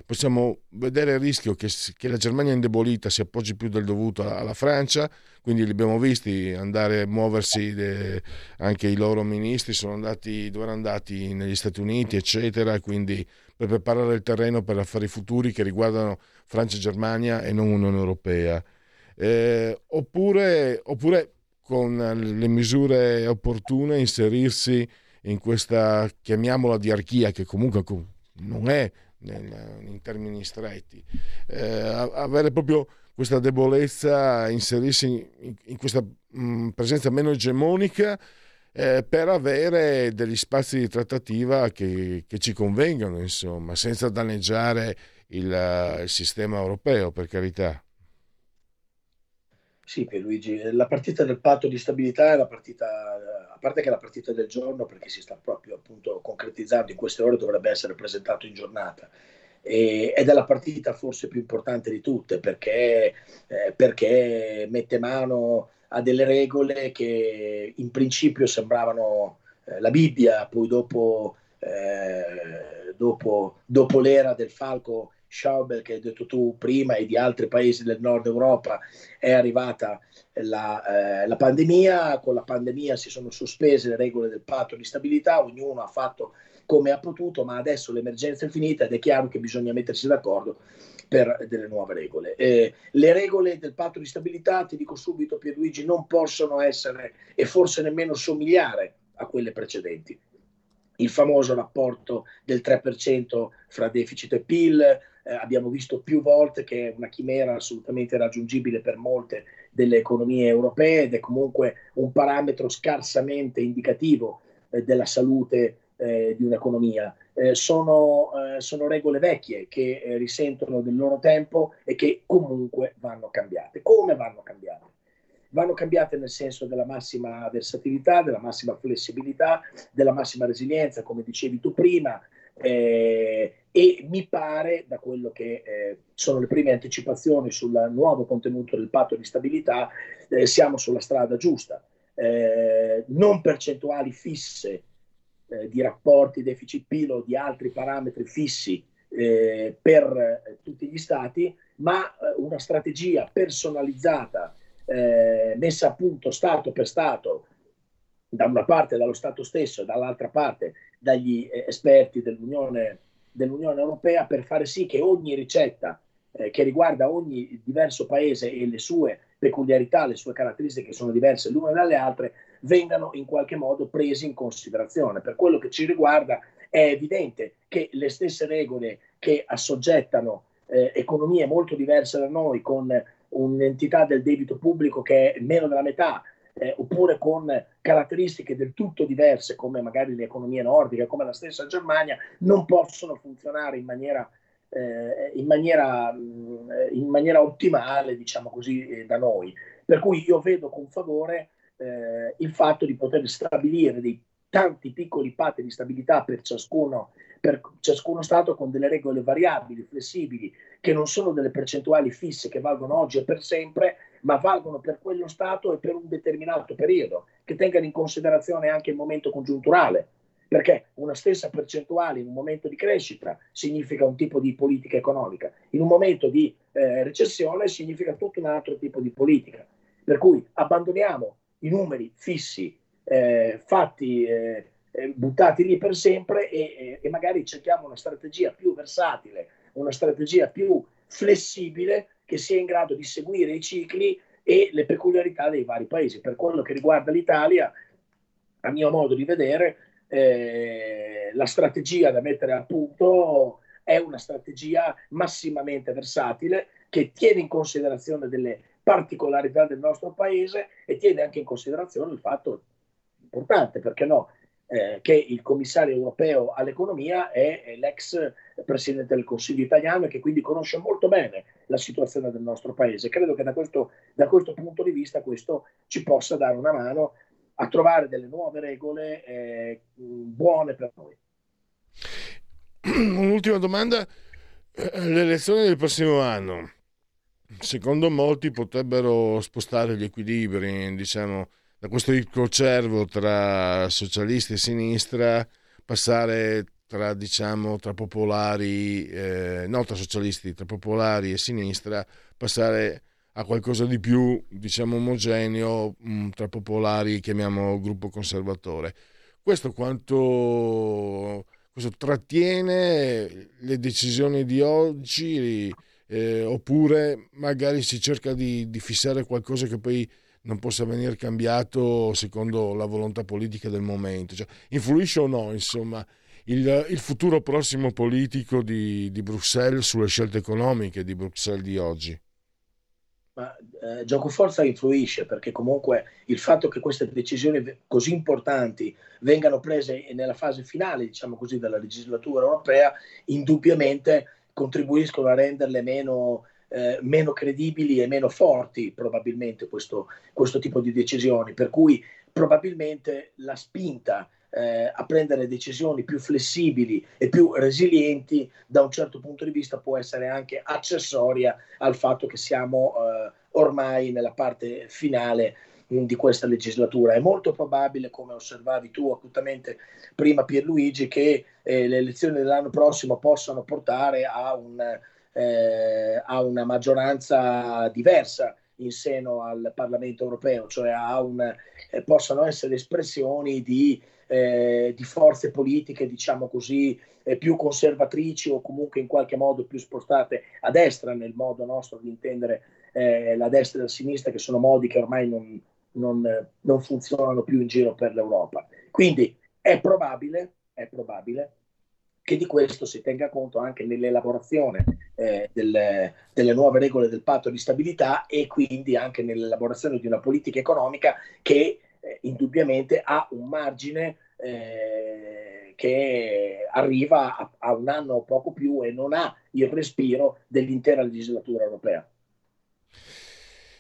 possiamo vedere il rischio che, che la Germania indebolita si appoggi più del dovuto alla, alla Francia, quindi li abbiamo visti andare a muoversi, de, anche i loro ministri sono andati, dove erano andati, negli Stati Uniti, eccetera, quindi per preparare il terreno per affari futuri che riguardano Francia e Germania e non Unione Europea. Eh, oppure, oppure con le misure opportune inserirsi in questa, chiamiamola, diarchia, che comunque non è nel, in termini stretti, eh, avere proprio questa debolezza, inserirsi in, in questa mh, presenza meno egemonica eh, per avere degli spazi di trattativa che, che ci convengano, insomma, senza danneggiare il, il sistema europeo, per carità. Sì, Pierluigi, la partita del patto di stabilità è la partita, a parte che è la partita del giorno, perché si sta proprio appunto concretizzando in queste ore, dovrebbe essere presentato in giornata, e, ed è la partita forse più importante di tutte, perché, eh, perché mette mano a delle regole che in principio sembravano eh, la Bibbia, poi dopo, eh, dopo, dopo l'era del falco Schäuble, che hai detto tu prima, e di altri paesi del nord Europa è arrivata la, eh, la pandemia. Con la pandemia si sono sospese le regole del patto di stabilità, ognuno ha fatto come ha potuto, ma adesso l'emergenza è finita ed è chiaro che bisogna mettersi d'accordo per delle nuove regole. Eh, le regole del patto di stabilità, ti dico subito Pierluigi, non possono essere e forse nemmeno somigliare a quelle precedenti. Il famoso rapporto del tre per cento fra deficit e P I L, eh, abbiamo visto più volte che è una chimera assolutamente raggiungibile per molte delle economie europee ed è comunque un parametro scarsamente indicativo eh, della salute eh, di un'economia. Eh, sono, eh, sono regole vecchie che eh, risentono del loro tempo e che comunque vanno cambiate. Come vanno cambiate? Vanno cambiate nel senso della massima versatilità, della massima flessibilità, della massima resilienza, come dicevi tu prima, eh, e mi pare, da quello che eh, sono le prime anticipazioni sul nuovo contenuto del patto di stabilità, eh, siamo sulla strada giusta. Eh, non percentuali fisse eh, di rapporti deficit-P I L o di altri parametri fissi eh, per eh, tutti gli stati, ma eh, una strategia personalizzata, Eh, messa a punto Stato per Stato, da una parte dallo Stato stesso e dall'altra parte dagli eh, esperti dell'Unione, dell'Unione Europea, per fare sì che ogni ricetta eh, che riguarda ogni diverso paese e le sue peculiarità, le sue caratteristiche che sono diverse l'una dalle altre, vengano in qualche modo presi in considerazione. Per quello che ci riguarda è evidente che le stesse regole che assoggettano eh, economie molto diverse da noi, con un'entità del debito pubblico che è meno della metà, eh, oppure con caratteristiche del tutto diverse, come magari le economie nordiche, come la stessa Germania, non possono funzionare in maniera, eh, in maniera, in maniera ottimale, diciamo così, eh, da noi. Per cui io vedo con favore eh, il fatto di poter stabilire dei tanti piccoli patti di stabilità per ciascuno, per ciascuno Stato, con delle regole variabili, flessibili, che non sono delle percentuali fisse che valgono oggi e per sempre, ma valgono per quello Stato e per un determinato periodo, che tengano in considerazione anche il momento congiunturale, perché una stessa percentuale in un momento di crescita significa un tipo di politica economica, in un momento di eh, recessione significa tutto un altro tipo di politica. Per cui abbandoniamo i numeri fissi Eh, fatti, eh, buttati lì per sempre, e, e magari cerchiamo una strategia più versatile, una strategia più flessibile, che sia in grado di seguire i cicli e le peculiarità dei vari paesi. Per quello che riguarda l'Italia, a mio modo di vedere, eh, la strategia da mettere a punto è una strategia massimamente versatile, che tiene in considerazione delle particolarità del nostro paese e tiene anche in considerazione il fatto importante, perché no, eh, che il commissario europeo all'economia è, è l'ex presidente del Consiglio italiano, e che quindi conosce molto bene la situazione del nostro paese. Credo che da questo, da questo punto di vista questo ci possa dare una mano a trovare delle nuove regole eh, buone per noi. Un'ultima domanda. Le elezioni del prossimo anno, secondo molti, potrebbero spostare gli equilibri, diciamo, da questo ircocervo tra socialisti e sinistra, passare tra, diciamo, tra popolari, eh, no, tra socialisti, tra popolari e sinistra, passare a qualcosa di più, diciamo, omogeneo, mh, tra popolari, chiamiamo gruppo conservatore. Questo quanto questo trattiene le decisioni di oggi, eh, oppure magari si cerca di, di fissare qualcosa che poi non possa venire cambiato secondo la volontà politica del momento? Cioè, influisce o no, insomma, il, il futuro prossimo politico di, di Bruxelles sulle scelte economiche di Bruxelles di oggi? Ma eh, giocoforza influisce, perché comunque il fatto che queste decisioni così importanti vengano prese nella fase finale, diciamo così, della legislatura europea, indubbiamente contribuiscono a renderle meno... Eh, meno credibili e meno forti, probabilmente, questo, questo tipo di decisioni, per cui probabilmente la spinta eh, a prendere decisioni più flessibili e più resilienti, da un certo punto di vista, può essere anche accessoria al fatto che siamo eh, ormai nella parte finale di questa legislatura. È molto probabile, come osservavi tu acutamente prima Pierluigi, che eh, le elezioni dell'anno prossimo possano portare a un eh, ha una maggioranza diversa in seno al Parlamento europeo, cioè ha un, eh, possano essere espressioni di, eh, di forze politiche, diciamo così, eh, più conservatrici o comunque in qualche modo più spostate a destra, nel modo nostro di intendere eh, la destra e la sinistra, che sono modi che ormai non, non, non funzionano più in giro per l'Europa. Quindi è probabile, è probabile che di questo si tenga conto anche nell'elaborazione eh, del, delle nuove regole del patto di stabilità e quindi anche nell'elaborazione di una politica economica che eh, indubbiamente ha un margine eh, che arriva a, a un anno o poco più e non ha il respiro dell'intera legislatura europea.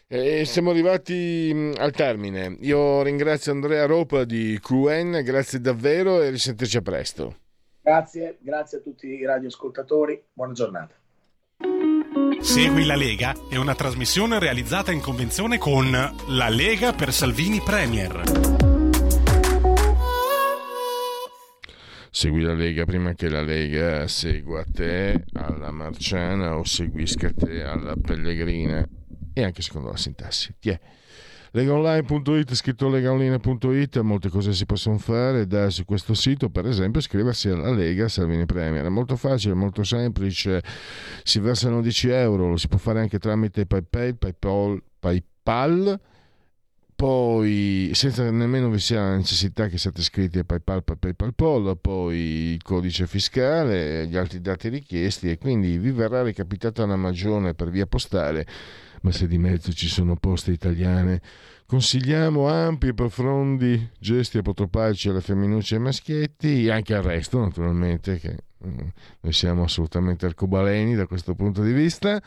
E siamo arrivati al termine. Io ringrazio Andrea Ropa di Q N, grazie davvero e risentirci a presto. Grazie, grazie a tutti i radioascoltatori, buona giornata. Segui la Lega è una trasmissione realizzata in convenzione con La Lega per Salvini Premier. Segui la Lega prima che la Lega segua te alla Marciana o seguisca te alla Pellegrina, e anche secondo la sintassi. Ti è legaonline punto it, scritto legaonline punto it, molte cose si possono fare da su questo sito, per esempio iscriversi alla Lega Salvini Premier, è molto facile, molto semplice, si versano dieci euro, lo si può fare anche tramite PayPal, PayPal, PayPal. Poi senza nemmeno vi sia la necessità che siate iscritti a PayPal, PayPal, PayPal, poi il codice fiscale, gli altri dati richiesti, e quindi vi verrà recapitata una magione per via postale, ma se di mezzo ci sono poste italiane. Consigliamo ampi e profondi gesti apotropaici alle femminucce e ai maschietti, e anche al resto naturalmente, che noi siamo assolutamente arcobaleni da questo punto di vista.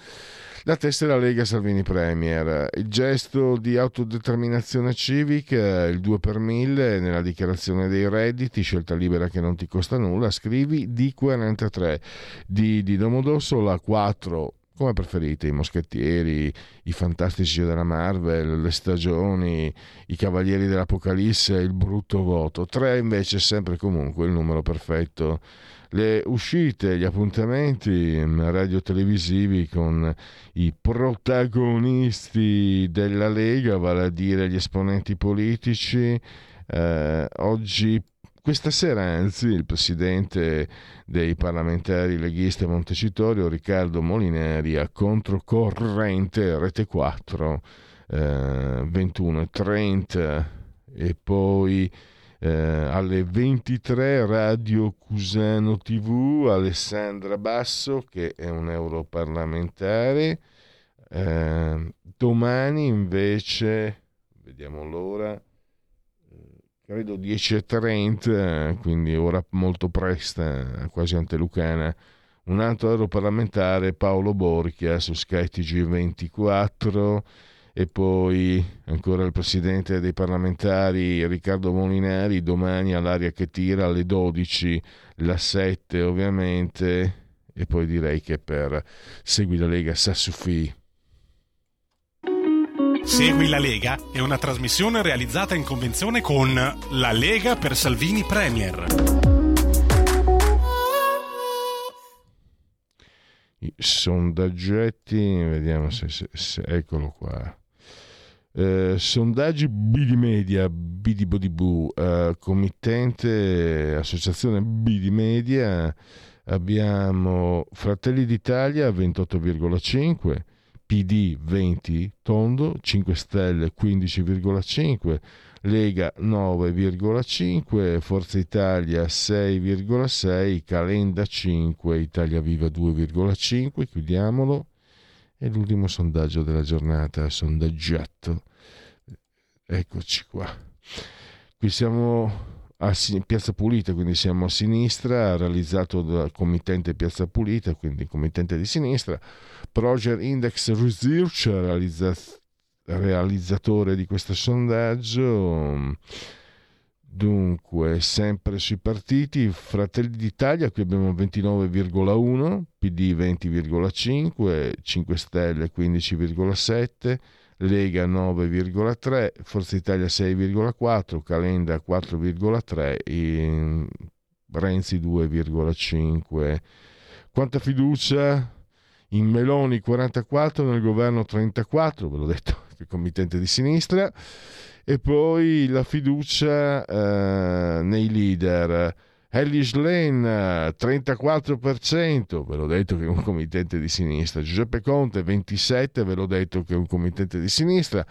La tessera Lega Salvini Premier, il gesto di autodeterminazione civica, il due per mille nella dichiarazione dei redditi, scelta libera che non ti costa nulla, scrivi D quarantatré di, di Domodossola, quattro come preferite, i moschettieri, i fantastici della Marvel, le stagioni, i cavalieri dell'Apocalisse, il brutto voto. Tre invece sempre comunque il numero perfetto. Le uscite, gli appuntamenti radiotelevisivi con i protagonisti della Lega, vale a dire gli esponenti politici. Eh, oggi Questa sera, anzi, il presidente dei parlamentari leghisti a Montecitorio, Riccardo Molinari, a Controcorrente, Rete quattro, eh, ventuno e trenta, e poi eh, alle ventitré Radio Cusano tivù, Alessandra Basso, che è un europarlamentare. Eh, domani invece, vediamo l'ora, credo dieci e trenta, quindi ora molto presta, quasi antelucana, un altro europarlamentare, Paolo Borchia, su Sky T G ventiquattro, e poi ancora il presidente dei parlamentari Riccardo Molinari, domani all'Aria che tira alle dodici, la sette ovviamente, e poi direi che per Segui la Lega Sassoufi. Segui la Lega è una trasmissione realizzata in convenzione con La Lega per Salvini Premier. I sondaggetti, vediamo se, se, se eccolo qua. Eh, sondaggi Bidimedia, Bidibodibu, eh, committente associazione Bidimedia, abbiamo Fratelli d'Italia ventotto virgola cinque, P D venti tondo, cinque Stelle quindici virgola cinque, Lega nove virgola cinque, Forza Italia sei virgola sei, Calenda cinque, Italia Viva due virgola cinque, chiudiamolo, e l'ultimo sondaggio della giornata, sondaggiato, eccoci qua, qui siamo a Piazza Pulita, quindi siamo a sinistra, realizzato dal committente Piazza Pulita, quindi committente di sinistra, Project Index Research, realizza- realizzatore di questo sondaggio. Dunque, sempre sui partiti, Fratelli d'Italia, qui abbiamo ventinove virgola uno, P D venti virgola cinque, cinque Stelle quindici virgola sette, Lega nove virgola tre, Forza Italia sei virgola quattro, Calenda quattro virgola tre, Renzi due virgola cinque. Quanta fiducia in Meloni quarantaquattro, nel governo trentaquattro, ve l'ho detto, il committente di sinistra, e poi la fiducia eh, nei leader. Elly Schlein trentaquattro per cento, ve l'ho detto che è un committente di sinistra. Giuseppe Conte ventisette, ve l'ho detto che è un committente di sinistra.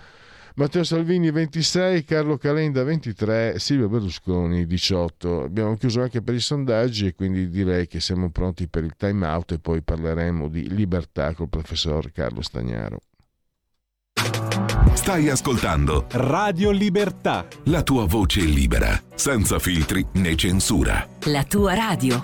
Matteo Salvini ventisei, Carlo Calenda ventitré, Silvio Berlusconi diciotto. Abbiamo chiuso anche per i sondaggi e quindi direi che siamo pronti per il time out e poi parleremo di libertà col professor Carlo Stagnaro. Stai ascoltando Radio Libertà, la tua voce libera, senza filtri né censura. La tua radio.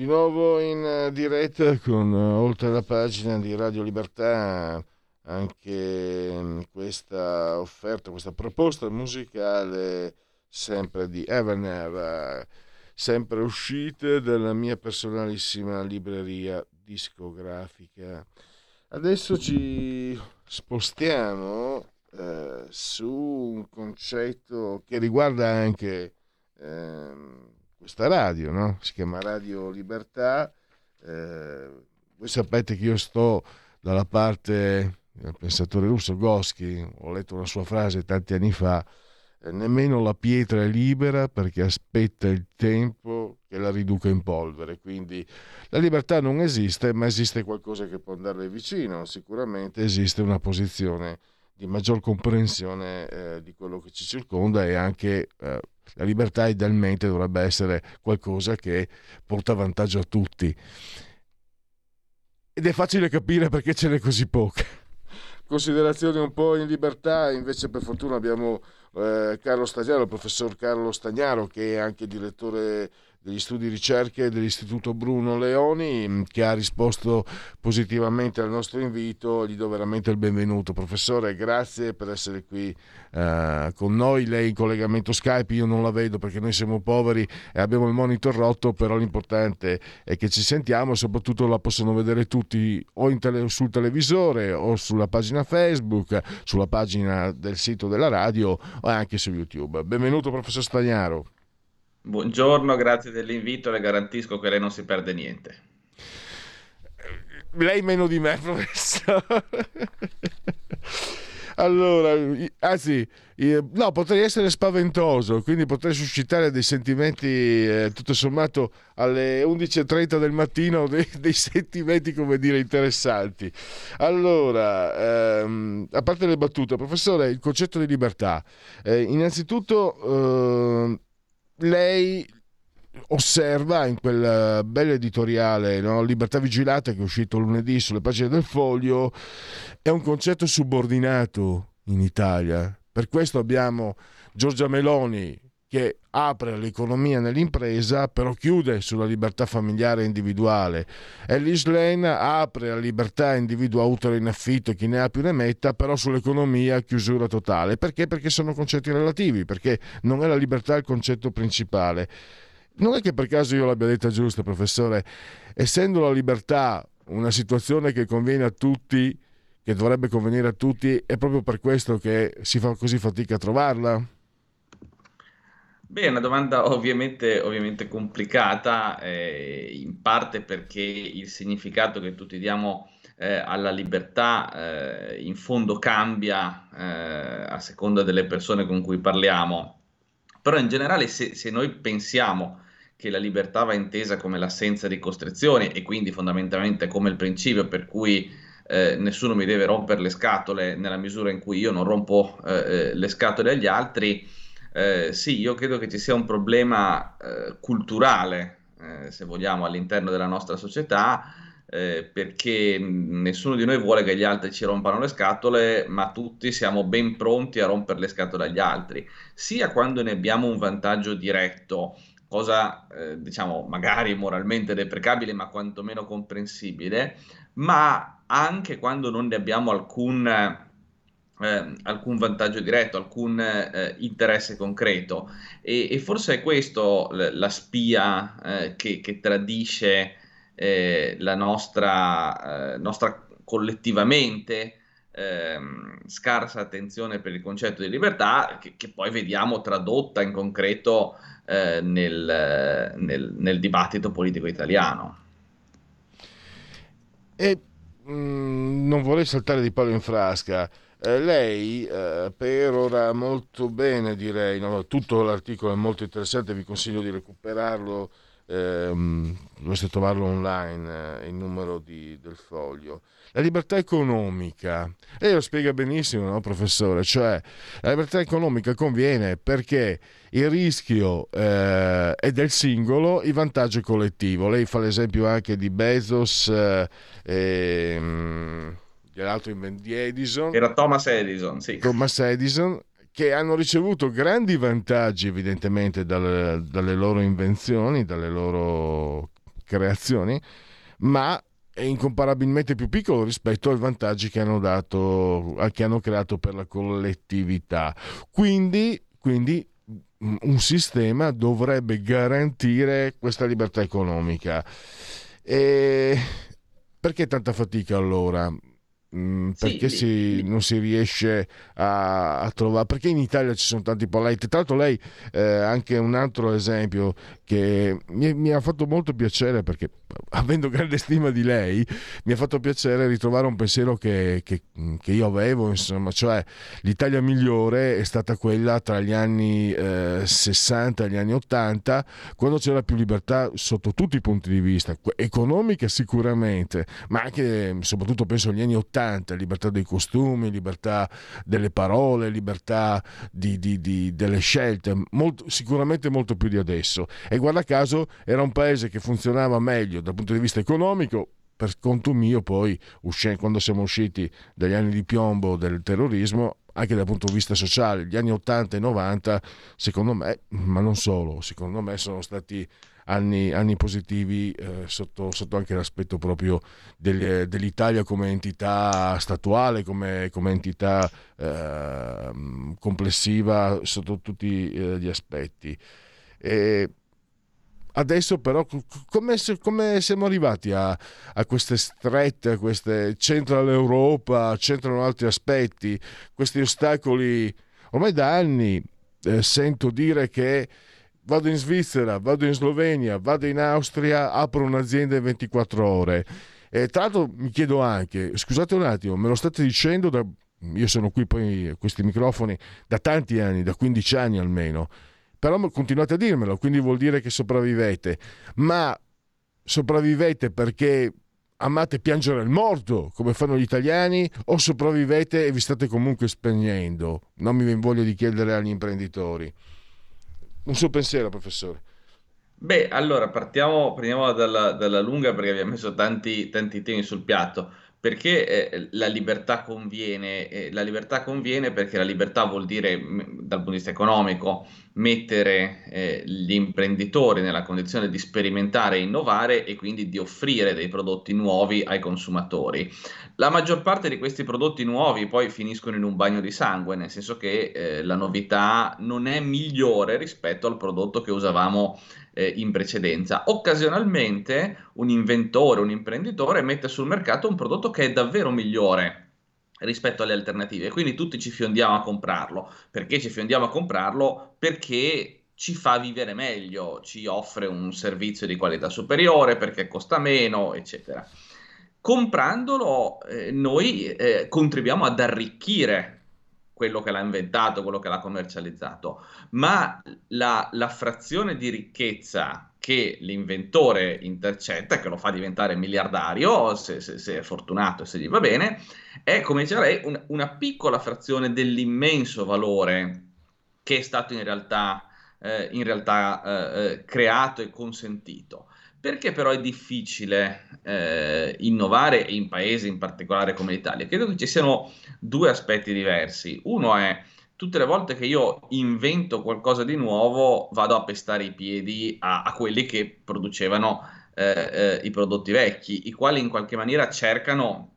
Di nuovo in diretta con Oltre la pagina di Radio Libertà, anche questa offerta, questa proposta musicale sempre di Evan Eva, sempre uscite dalla mia personalissima libreria discografica. Adesso ci spostiamo eh, su un concetto che riguarda anche eh, questa radio, no? Si chiama Radio Libertà. Eh, voi sapete che io sto dalla parte del pensatore russo Gorsky, ho letto una sua frase tanti anni fa: nemmeno la pietra è libera perché aspetta il tempo che la riduca in polvere. Quindi la libertà non esiste, ma esiste qualcosa che può andarle vicino. Sicuramente esiste una posizione di maggior comprensione eh, di quello che ci circonda, e anche eh, la libertà idealmente dovrebbe essere qualcosa che porta vantaggio a tutti, ed è facile capire perché ce n'è così poca. Considerazioni un po' in libertà. Invece per fortuna abbiamo Eh, Carlo Stagnaro, il professor Carlo Stagnaro, che è anche direttore degli studi ricerche dell'Istituto Bruno Leoni, che ha risposto positivamente al nostro invito. Gli do veramente il benvenuto, professore, grazie per essere qui eh, con noi. Lei in collegamento Skype, io non la vedo perché noi siamo poveri e abbiamo il monitor rotto, però l'importante è che ci sentiamo, e soprattutto la possono vedere tutti o in tele- sul televisore o sulla pagina Facebook, sulla pagina del sito della radio o anche su YouTube. Benvenuto professor Stagnaro. Buongiorno, grazie dell'invito, le garantisco che lei non si perde niente. Lei meno di me, professore. Allora, anzi, no, potrei essere spaventoso, quindi potrei suscitare dei sentimenti, eh, tutto sommato, alle undici e trenta del mattino, dei, dei sentimenti, come dire, interessanti. Allora, ehm, a parte le battute, professore, il concetto di libertà. Eh, innanzitutto... Eh, Lei osserva in quel bel editoriale, no? Libertà vigilata, che è uscito lunedì sulle pagine del Foglio, è un concetto subordinato in Italia. Per questo abbiamo Giorgia Meloni che apre l'economia nell'impresa, però chiude sulla libertà familiare e individuale. Elly Schlein apre la libertà individuale, utero in affitto, chi ne ha più ne metta, però sull'economia chiusura totale. Perché? Perché sono concetti relativi, perché non è la libertà il concetto principale. Non è che per caso io l'abbia detta giusta, professore. Essendo la libertà una situazione che conviene a tutti, che dovrebbe convenire a tutti, è proprio per questo che si fa così fatica a trovarla? Beh, è una domanda ovviamente, ovviamente complicata, eh, in parte perché il significato che tutti diamo eh, alla libertà eh, in fondo cambia eh, a seconda delle persone con cui parliamo. Però in generale, se, se noi pensiamo che la libertà va intesa come l'assenza di costrizioni, e quindi fondamentalmente come il principio per cui eh, nessuno mi deve rompere le scatole nella misura in cui io non rompo eh, le scatole agli altri, Eh, sì, io credo che ci sia un problema eh, culturale, eh, se vogliamo, all'interno della nostra società, eh, perché nessuno di noi vuole che gli altri ci rompano le scatole, ma tutti siamo ben pronti a rompere le scatole agli altri, sia quando ne abbiamo un vantaggio diretto, cosa eh, diciamo magari moralmente deprecabile ma quantomeno comprensibile, ma anche quando non ne abbiamo alcun... Eh, alcun vantaggio diretto, alcun eh, interesse concreto, e, e forse è questo l- la spia eh, che, che tradisce eh, la nostra, eh, nostra collettivamente eh, scarsa attenzione per il concetto di libertà, che, che poi vediamo tradotta in concreto eh, nel, nel, nel dibattito politico italiano. E mh, non vorrei saltare di palo in frasca. Eh, lei eh, per ora molto bene, direi, no? Tutto l'articolo è molto interessante, vi consiglio di recuperarlo, ehm, dovreste trovarlo online, eh, il numero di, del Foglio. La libertà economica, lei lo spiega benissimo, no, professore? Cioè, la libertà economica conviene perché il rischio eh, è del singolo, il vantaggio è collettivo. Lei fa l'esempio anche di Bezos eh, e... Mh, l'altro di Edison, era Thomas Edison, sì. Thomas Edison, che hanno ricevuto grandi vantaggi evidentemente dalle, dalle loro invenzioni, dalle loro creazioni, ma è incomparabilmente più piccolo rispetto ai vantaggi che hanno dato, che hanno creato per la collettività. Quindi, quindi un sistema dovrebbe garantire questa libertà economica. E perché tanta fatica allora? Perché sì, si, sì. non si riesce a, a trovare, perché in Italia ci sono tanti polletti. Tra l'altro lei, eh, anche un altro esempio che mi, mi ha fatto molto piacere, perché avendo grande stima di lei mi ha fatto piacere ritrovare un pensiero che, che, che io avevo, insomma, cioè l'Italia migliore è stata quella tra gli anni eh, sessanta e gli anni ottanta, quando c'era più libertà sotto tutti i punti di vista, economica sicuramente, ma anche soprattutto penso agli anni ottanta, libertà dei costumi, libertà delle parole, libertà di, di, di, delle scelte, molto, sicuramente molto più di adesso. E guarda caso era un paese che funzionava meglio dal punto di vista economico, per conto mio poi uscì, quando siamo usciti dagli anni di piombo del terrorismo, anche dal punto di vista sociale, gli anni ottanta e novanta secondo me, ma non solo, secondo me sono stati Anni, anni positivi eh, sotto, sotto anche l'aspetto proprio del, dell'Italia come entità statuale, come, come entità eh, complessiva sotto tutti eh, gli aspetti. E adesso però come, come siamo arrivati a, a queste strette, a queste, c'entra l'Europa, c'entrano altri aspetti, questi ostacoli. Ormai da anni eh, sento dire che vado in Svizzera, vado in Slovenia, vado in Austria, apro un'azienda in ventiquattro ore. E tra l'altro mi chiedo anche, scusate un attimo, me lo state dicendo, da, io sono qui poi a questi microfoni da tanti anni, da quindici anni almeno, però continuate a dirmelo, quindi vuol dire che sopravvivete. Ma sopravvivete perché amate piangere il morto, come fanno gli italiani, o sopravvivete e vi state comunque spegnendo? Non mi voglio di chiedere agli imprenditori. Un suo pensiero, professore. Beh, allora partiamo, partiamo dalla, dalla lunga, perché abbiamo messo tanti, tanti temi sul piatto. Perché eh, la libertà conviene? Eh, la libertà conviene perché la libertà vuol dire, m- dal punto di vista economico, mettere eh, gli imprenditori nella condizione di sperimentare e innovare, e quindi di offrire dei prodotti nuovi ai consumatori. La maggior parte di questi prodotti nuovi poi finiscono in un bagno di sangue, nel senso che eh, la novità non è migliore rispetto al prodotto che usavamo in precedenza. Occasionalmente un inventore, un imprenditore mette sul mercato un prodotto che è davvero migliore rispetto alle alternative, quindi tutti ci fiondiamo a comprarlo. Perché ci fiondiamo a comprarlo? Perché ci fa vivere meglio, ci offre un servizio di qualità superiore, perché costa meno, eccetera. Comprandolo eh, noi eh, contribuiamo ad arricchire quello che l'ha inventato, quello che l'ha commercializzato, ma la, la frazione di ricchezza che l'inventore intercetta, che lo fa diventare miliardario, se, se, se è fortunato e se gli va bene, è, come diceva lei, un, una piccola frazione dell'immenso valore che è stato in realtà, eh, in realtà eh, creato e consentito. Perché però è difficile eh, innovare in paesi in particolare come l'Italia? Credo che ci siano due aspetti diversi. Uno è, tutte le volte che io invento qualcosa di nuovo, vado a pestare i piedi a, a quelli che producevano eh, eh, i prodotti vecchi, i quali in qualche maniera cercano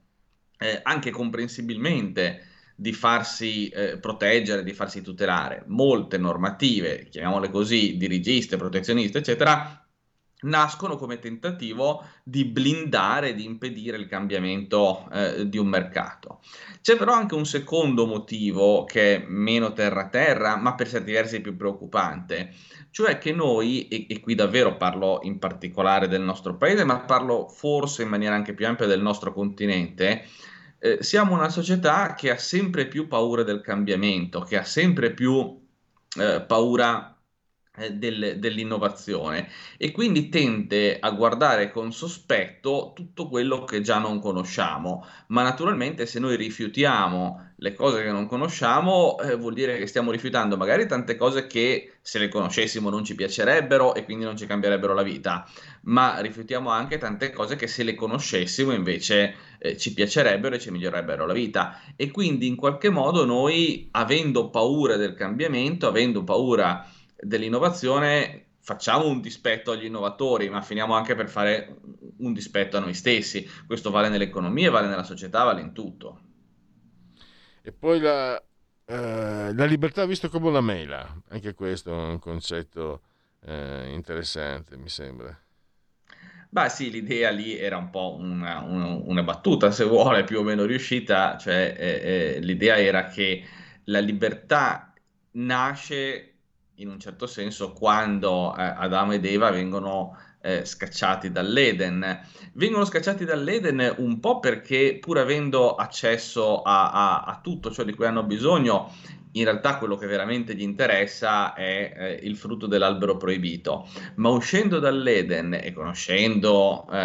eh, anche comprensibilmente di farsi eh, proteggere, di farsi tutelare. Molte normative, chiamiamole così, dirigiste, protezioniste, eccetera, nascono come tentativo di blindare, di impedire il cambiamento eh, di un mercato. C'è però anche un secondo motivo che è meno terra-terra, ma per certi versi più preoccupante, cioè che noi, e, e qui davvero parlo in particolare del nostro paese, ma parlo forse in maniera anche più ampia del nostro continente, eh, siamo una società che ha sempre più paura del cambiamento, che ha sempre più eh, paura Del, dell'innovazione, e quindi tende a guardare con sospetto tutto quello che già non conosciamo. Ma naturalmente, se noi rifiutiamo le cose che non conosciamo, eh, vuol dire che stiamo rifiutando magari tante cose che, se le conoscessimo, non ci piacerebbero e quindi non ci cambierebbero la vita, ma rifiutiamo anche tante cose che, se le conoscessimo, invece eh, ci piacerebbero e ci migliorerebbero la vita. E quindi, in qualche modo, noi, avendo paura del cambiamento, avendo paura dell'innovazione, facciamo un dispetto agli innovatori, ma finiamo anche per fare un dispetto a noi stessi. Questo vale nell'economia, vale nella società, vale in tutto. E poi la, eh, la libertà visto come una mela, anche questo è un concetto eh, interessante, mi sembra. Beh sì, l'idea lì era un po' una, una, una battuta, se vuole, più o meno riuscita, cioè eh, eh, l'idea era che la libertà nasce in un certo senso quando eh, Adamo ed Eva vengono eh, scacciati dall'Eden. Vengono scacciati dall'Eden un po' perché, pur avendo accesso a, a, a tutto ciò di cui hanno bisogno, in realtà quello che veramente gli interessa è eh, il frutto dell'albero proibito. Ma uscendo dall'Eden e conoscendo eh,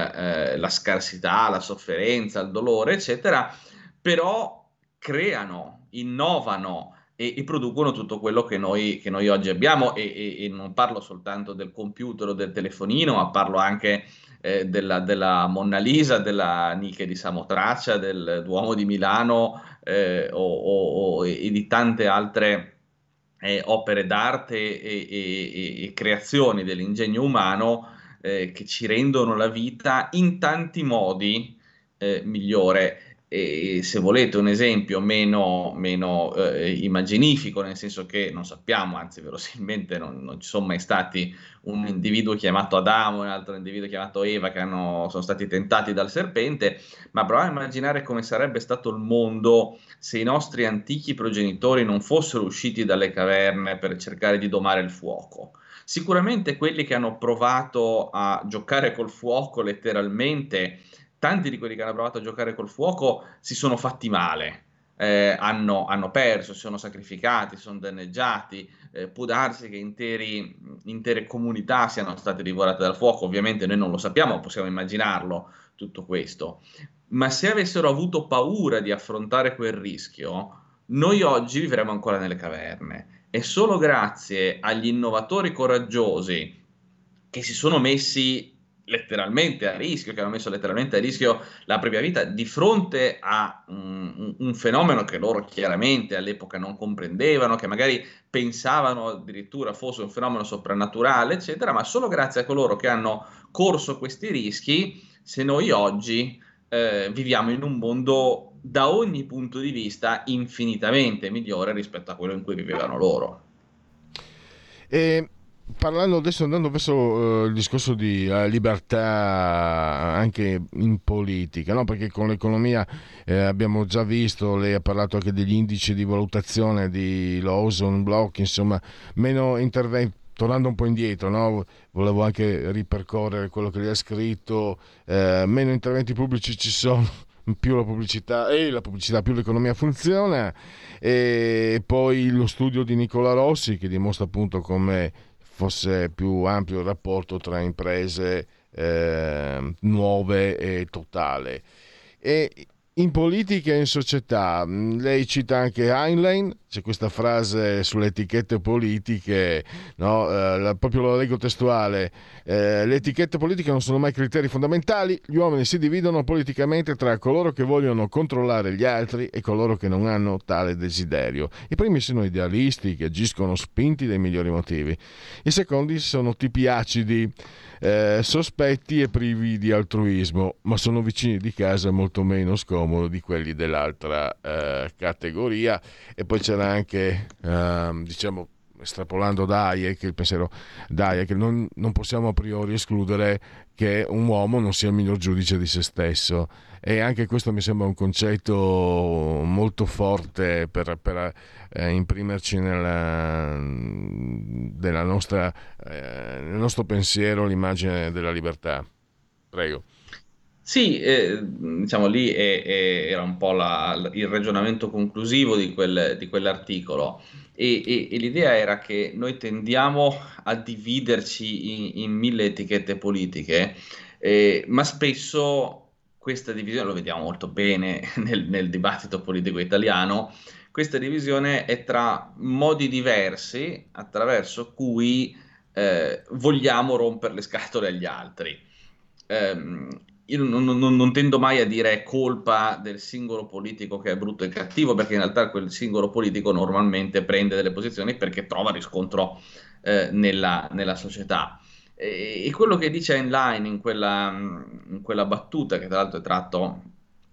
eh, la scarsità, la sofferenza, il dolore, eccetera, però creano, innovano e, e producono tutto quello che noi, che noi oggi abbiamo. E, e, e non parlo soltanto del computer o del telefonino, ma parlo anche eh, della, della Monna Lisa, della Nike di Samotracia, del Duomo di Milano, Eh, o, o, o, e di tante altre eh, opere d'arte e, e, e creazioni dell'ingegno umano eh, che ci rendono la vita in tanti modi eh, migliore. E, se volete un esempio meno, meno eh, immaginifico, nel senso che non sappiamo, anzi verosimilmente non, non ci sono mai stati un individuo chiamato Adamo e un altro individuo chiamato Eva che hanno, sono stati tentati dal serpente, ma provate a immaginare come sarebbe stato il mondo se i nostri antichi progenitori non fossero usciti dalle caverne per cercare di domare il fuoco. Sicuramente quelli che hanno provato a giocare col fuoco letteralmente, tanti di quelli che hanno provato a giocare col fuoco si sono fatti male, eh, hanno, hanno perso, si sono sacrificati, sono danneggiati, eh, può darsi che interi, intere comunità siano state divorate dal fuoco, ovviamente noi non lo sappiamo, possiamo immaginarlo tutto questo, ma se avessero avuto paura di affrontare quel rischio, noi oggi vivremmo ancora nelle caverne, e solo grazie agli innovatori coraggiosi che si sono messi letteralmente a rischio, che hanno messo letteralmente a rischio la propria vita di fronte a un, un fenomeno che loro chiaramente all'epoca non comprendevano, che magari pensavano addirittura fosse un fenomeno soprannaturale, eccetera, ma solo grazie a coloro che hanno corso questi rischi, se noi oggi eh, viviamo in un mondo da ogni punto di vista infinitamente migliore rispetto a quello in cui vivevano loro. E... Parlando adesso, andando verso uh, il discorso di uh, libertà anche in politica, no? Perché con l'economia eh, abbiamo già visto, lei ha parlato anche degli indici di valutazione di Lawson, Block, insomma, meno interventi. Tornando un po' indietro, no? Volevo anche ripercorrere quello che lei ha scritto, eh, meno interventi pubblici ci sono, più la pubblicità e la pubblicità più l'economia funziona, e poi lo studio di Nicola Rossi che dimostra appunto come fosse più ampio il rapporto tra imprese eh, nuove e totale. E in politica e in società, lei cita anche Heinlein, c'è questa frase sulle etichette politiche, no? eh, la, proprio lo leggo testuale, eh, le etichette politiche non sono mai criteri fondamentali, gli uomini si dividono politicamente tra coloro che vogliono controllare gli altri e coloro che non hanno tale desiderio. I primi sono idealisti che agiscono spinti dai migliori motivi, i secondi sono tipi acidi, eh, sospetti e privi di altruismo, ma sono vicini di casa molto meno scomodi di quelli dell'altra eh, categoria. E poi c'era anche, ehm, diciamo, estrapolando da Hayek, il pensiero da Hayek, non, non possiamo a priori escludere che un uomo non sia il miglior giudice di se stesso, e anche questo mi sembra un concetto molto forte per, per eh, imprimerci nella, della nostra, eh, nel nostro pensiero l'immagine della libertà. Prego. Sì, eh, diciamo lì è, è, era un po' la, il ragionamento conclusivo di, quel, di quell'articolo, e, e, e l'idea era che noi tendiamo a dividerci in, in mille etichette politiche, eh, ma spesso questa divisione, lo vediamo molto bene nel, nel dibattito politico italiano, questa divisione è tra modi diversi attraverso cui eh, vogliamo rompere le scatole agli altri. Eh, Io non, non, non tendo mai a dire è colpa del singolo politico che è brutto e cattivo, perché in realtà quel singolo politico normalmente prende delle posizioni perché trova riscontro eh, nella, nella società. E, e quello che dice Heinlein in quella, in quella battuta, che tra l'altro è tratto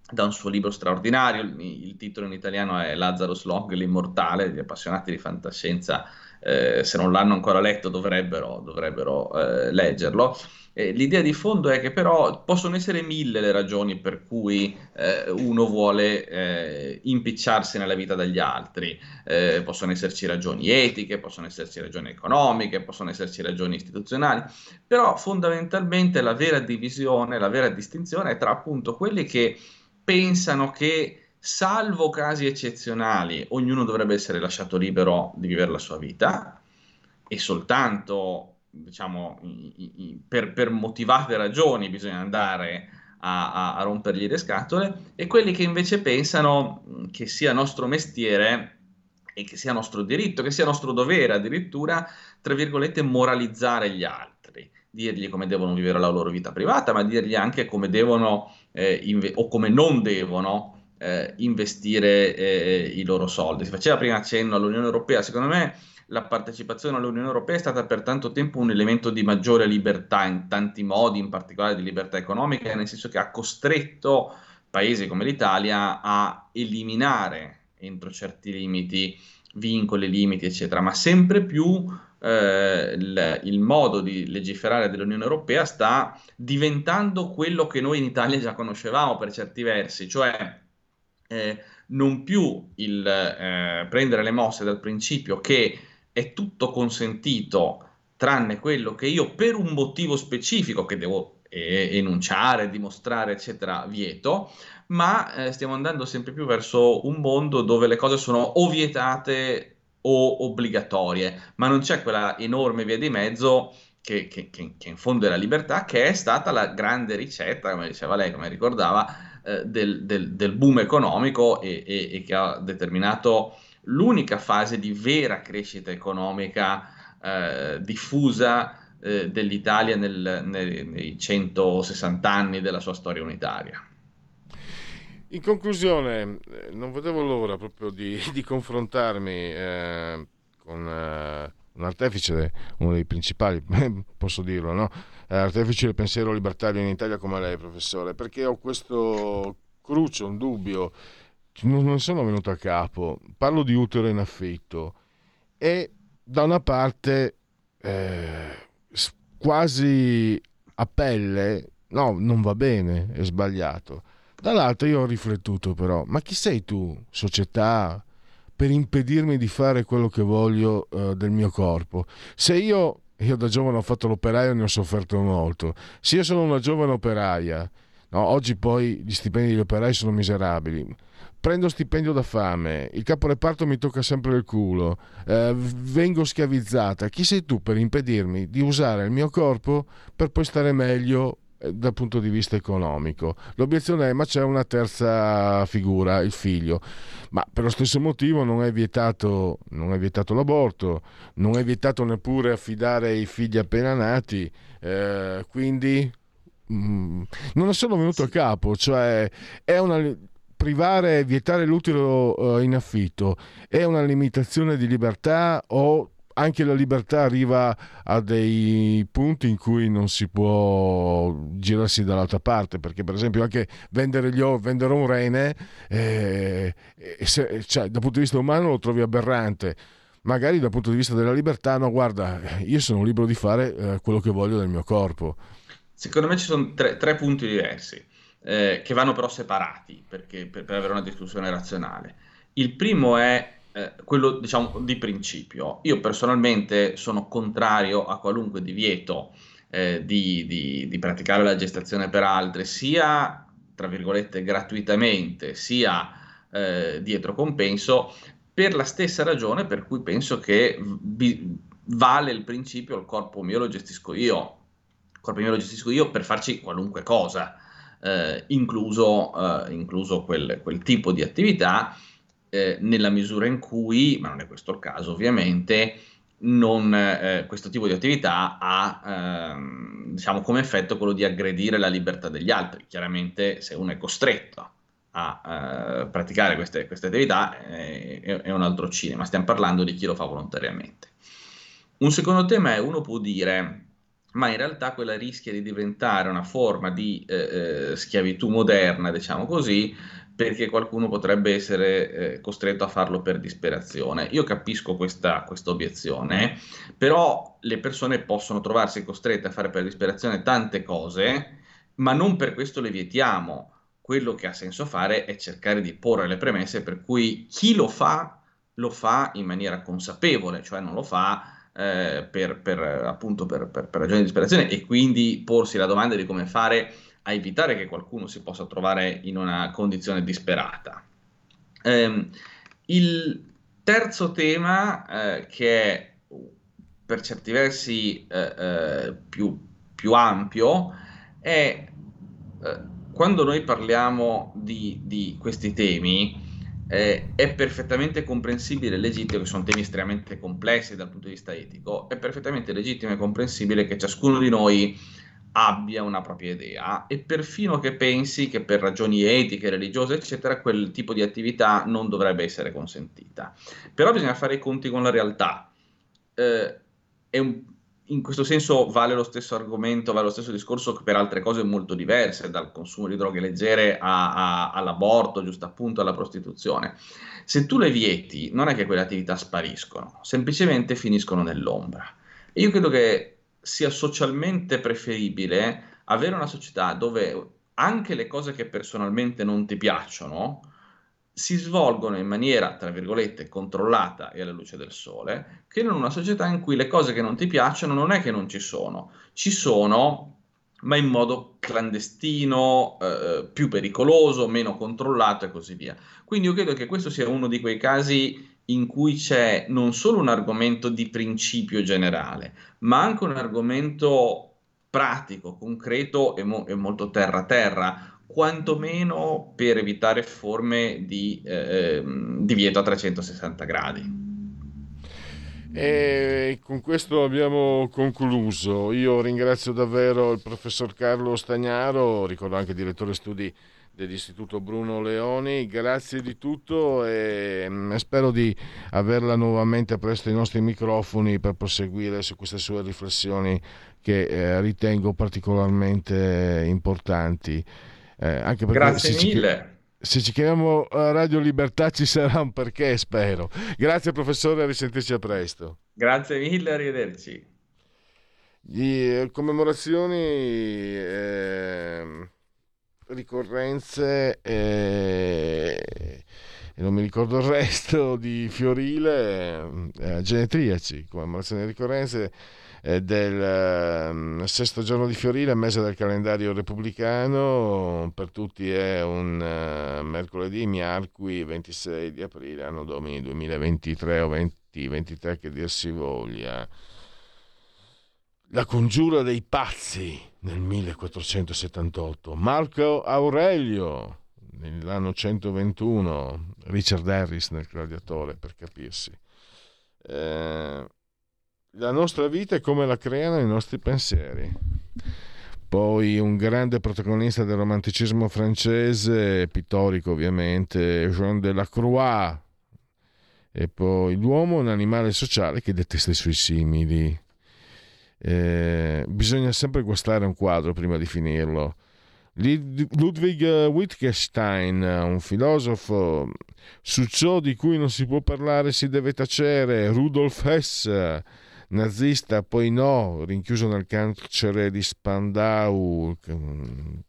da un suo libro straordinario, il, il titolo in italiano è Lazarus Log, l'immortale, gli appassionati di fantascienza, eh, se non l'hanno ancora letto dovrebbero, dovrebbero eh, leggerlo. L'idea di fondo è che però possono essere mille le ragioni per cui eh, uno vuole eh, impicciarsi nella vita degli altri, eh, possono esserci ragioni etiche, possono esserci ragioni economiche, possono esserci ragioni istituzionali, però fondamentalmente la vera divisione, la vera distinzione è tra appunto quelli che pensano che, salvo casi eccezionali, ognuno dovrebbe essere lasciato libero di vivere la sua vita e soltanto, diciamo, per, per motivate ragioni bisogna andare a, a, a rompergli le scatole, e quelli che invece pensano che sia nostro mestiere e che sia nostro diritto, che sia nostro dovere addirittura, tra virgolette, moralizzare gli altri, dirgli come devono vivere la loro vita privata, ma dirgli anche come devono eh, inve- o come non devono eh, investire eh, i loro soldi. Si faceva prima accenno all'Unione Europea. Secondo me la partecipazione all'Unione Europea è stata per tanto tempo un elemento di maggiore libertà in tanti modi, in particolare di libertà economica, nel senso che ha costretto paesi come l'Italia a eliminare entro certi limiti, vincoli, limiti, eccetera, ma sempre più eh, il, il modo di legiferare dell'Unione Europea sta diventando quello che noi in Italia già conoscevamo per certi versi, cioè eh, non più il eh, prendere le mosse dal principio che è tutto consentito tranne quello che io per un motivo specifico che devo eh, enunciare, dimostrare, eccetera, vieto, ma eh, stiamo andando sempre più verso un mondo dove le cose sono o vietate o obbligatorie, ma non c'è quella enorme via di mezzo che, che, che, che in fondo è la libertà, che è stata la grande ricetta, come diceva lei, come ricordava, eh, del, del, del boom economico e, e, e che ha determinato l'unica fase di vera crescita economica eh, diffusa eh, dell'Italia nel, nel, nei centosessanta anni della sua storia unitaria. In conclusione, non vedevo l'ora proprio di, di confrontarmi eh, con eh, un artefice, uno dei principali, posso dirlo, no? Artefice del pensiero libertario in Italia come lei, professore, perché ho questo cruccio, un dubbio, non sono venuto a capo. Parlo di utero in affitto e da una parte eh, quasi a pelle, no, non va bene, è sbagliato. Dall'altra io ho riflettuto però, ma chi sei tu, società, per impedirmi di fare quello che voglio eh, del mio corpo? Se io, io da giovane ho fatto l'operaio e ne ho sofferto molto, se io sono una giovane operaia, no, oggi poi gli stipendi degli operai sono miserabili, prendo stipendio da fame, il caporeparto mi tocca sempre il culo, eh, vengo schiavizzata, chi sei tu per impedirmi di usare il mio corpo per poi stare meglio dal punto di vista economico? L'obiezione è: ma c'è una terza figura, il figlio. Ma per lo stesso motivo non è vietato, non è vietato l'aborto, non è vietato neppure affidare i figli appena nati, eh, quindi mh, non sono venuto a capo, cioè è una privare e vietare l'utero eh, in affitto è una limitazione di libertà, o anche la libertà arriva a dei punti in cui non si può girarsi dall'altra parte? Perché per esempio anche vendere, gli o- vendere un rene, eh, eh, se, cioè, dal punto di vista umano lo trovi aberrante, magari dal punto di vista della libertà no, guarda, io sono libero di fare eh, quello che voglio del mio corpo. Secondo me ci sono tre, tre punti diversi eh, che vanno però separati perché, per, per avere una discussione razionale. Il primo è Eh, quello, diciamo, di principio. Io personalmente sono contrario a qualunque divieto eh, di, di, di praticare la gestazione per altri, sia, tra virgolette, gratuitamente, sia eh, dietro compenso, per la stessa ragione per cui penso che vi, vale il principio: il corpo mio lo gestisco io, il corpo mio lo gestisco io per farci qualunque cosa, eh, incluso, eh, incluso quel, quel tipo di attività, nella misura in cui, ma non è questo il caso ovviamente, non, eh, questo tipo di attività ha ehm, diciamo come effetto quello di aggredire la libertà degli altri. Chiaramente se uno è costretto a eh, praticare queste, queste attività eh, è, è un altro cinema, stiamo parlando di chi lo fa volontariamente. Un secondo tema è, uno può dire, ma in realtà quella rischia di diventare una forma di eh, schiavitù moderna, diciamo così, perché qualcuno potrebbe essere eh, costretto a farlo per disperazione. Io capisco questa, questa obiezione, però le persone possono trovarsi costrette a fare per disperazione tante cose, ma non per questo le vietiamo. Quello che ha senso fare è cercare di porre le premesse per cui chi lo fa, lo fa in maniera consapevole, cioè non lo fa Eh, per, per appunto per, per, per ragioni di disperazione, e quindi porsi la domanda di come fare a evitare che qualcuno si possa trovare in una condizione disperata. Eh, il terzo tema, eh, che è per certi versi eh, eh, più, più ampio, è eh, quando noi parliamo di, di questi temi, Eh, è perfettamente comprensibile e legittimo, che sono temi estremamente complessi dal punto di vista etico, è perfettamente legittimo e comprensibile che ciascuno di noi abbia una propria idea e perfino che pensi che per ragioni etiche, religiose, eccetera, quel tipo di attività non dovrebbe essere consentita. Però bisogna fare i conti con la realtà. Eh, è un, in questo senso vale lo stesso argomento, vale lo stesso discorso che per altre cose molto diverse, dal consumo di droghe leggere a, a, all'aborto, giusto appunto, alla prostituzione. Se tu le vieti, non è che quelle attività spariscono, semplicemente finiscono nell'ombra. E io credo che sia socialmente preferibile avere una società dove anche le cose che personalmente non ti piacciono si svolgono in maniera, tra virgolette, controllata e alla luce del sole, che in una società in cui le cose che non ti piacciono non è che non ci sono, ci sono, ma in modo clandestino, eh, più pericoloso, meno controllato e così via. Quindi io credo che questo sia uno di quei casi in cui c'è non solo un argomento di principio generale, ma anche un argomento pratico, concreto e, mo- e molto terra-terra, quantomeno per evitare forme di eh, divieto a trecentosessanta gradi. E con questo abbiamo concluso. Io ringrazio davvero il professor Carlo Stagnaro, ricordo anche direttore studi dell'Istituto Bruno Leoni. Grazie di tutto e spero di averla nuovamente presto ai nostri microfoni per proseguire su queste sue riflessioni che ritengo particolarmente importanti. Eh, anche perché grazie se mille. Ci, se ci chiamiamo Radio Libertà ci sarà un perché, spero. Grazie professore, a risentirci a presto. Grazie mille, arrivederci. Di commemorazioni, eh, ricorrenze e eh, non mi ricordo il resto di Fiorile, eh, genetriaci, commemorazioni e ricorrenze del sesto giorno di Fiorile, mese del calendario repubblicano. Per tutti è un mercoledì, miarqui ventisei di aprile, anno domini duemilaventitré o venti ventitré, che dir si voglia. La congiura dei pazzi nel millequattrocentosettantotto, Marco Aurelio nell'anno centoventuno, Richard Harris nel Gladiatore, per capirsi. eh La nostra vita è come la creano i nostri pensieri. Poi un grande protagonista del romanticismo francese, pittorico ovviamente, Jean Delacroix. E poi l'uomo è un animale sociale che detesta i suoi simili. Eh, bisogna sempre guastare un quadro prima di finirlo. Ludwig Wittgenstein, un filosofo, su ciò di cui non si può parlare si deve tacere. Rudolf Hess, nazista, poi no, rinchiuso nel carcere di Spandau,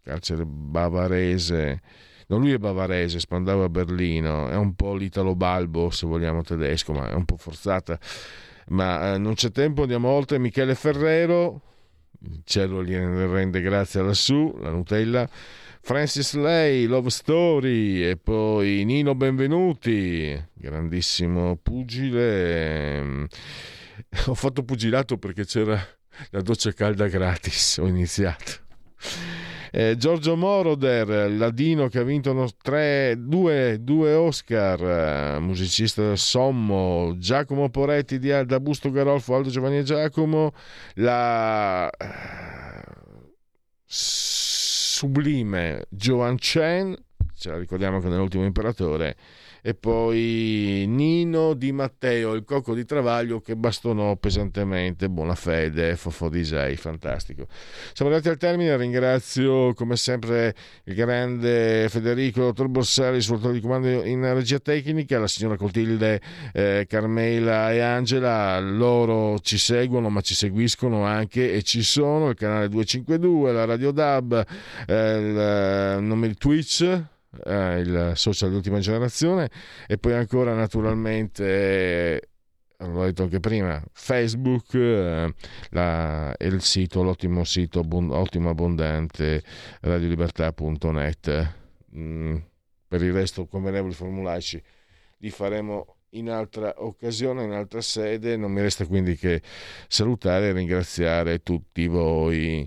carcere bavarese. No, lui è bavarese, Spandau a Berlino, è un po' l'Italo Balbo, se vogliamo, tedesco, ma è un po' forzata. Ma eh, non c'è tempo, andiamo oltre. Michele Ferrero, il cielo gli rende grazie lassù, la Nutella. Francis Lay, Love Story, e poi Nino Benvenuti, grandissimo pugile. Ho fatto pugilato perché c'era la doccia calda gratis, ho iniziato. Eh, Giorgio Moroder, ladino che ha vinto tre, due, due Oscar, musicista del Sommo. Giacomo Poretti di Alda Busto Garolfo, Aldo Giovanni e Giacomo. La sublime Joan Chen, ce la ricordiamo che nell'ultimo Imperatore. E poi Nino Di Matteo, il cocco di Travaglio che bastonò pesantemente Bonafede, Fofodisei, fantastico. Siamo arrivati al termine, ringrazio come sempre il grande Federico, dottor Borsari, il suo autore di comando in regia tecnica, la signora Coltilde, eh, Carmela e Angela, loro ci seguono ma ci seguiscono anche e ci sono, il canale duecentocinquantadue, la Radio D A B, eh, il nome di Twitch, il social di ultima generazione, e poi ancora naturalmente, l'ho detto anche prima, Facebook e il sito, l'ottimo sito, ottimo abbondante, radio libertà punto net. Per il resto, convenevoli formularci, li faremo in altra occasione, in altra sede. Non mi resta quindi che salutare e ringraziare tutti voi.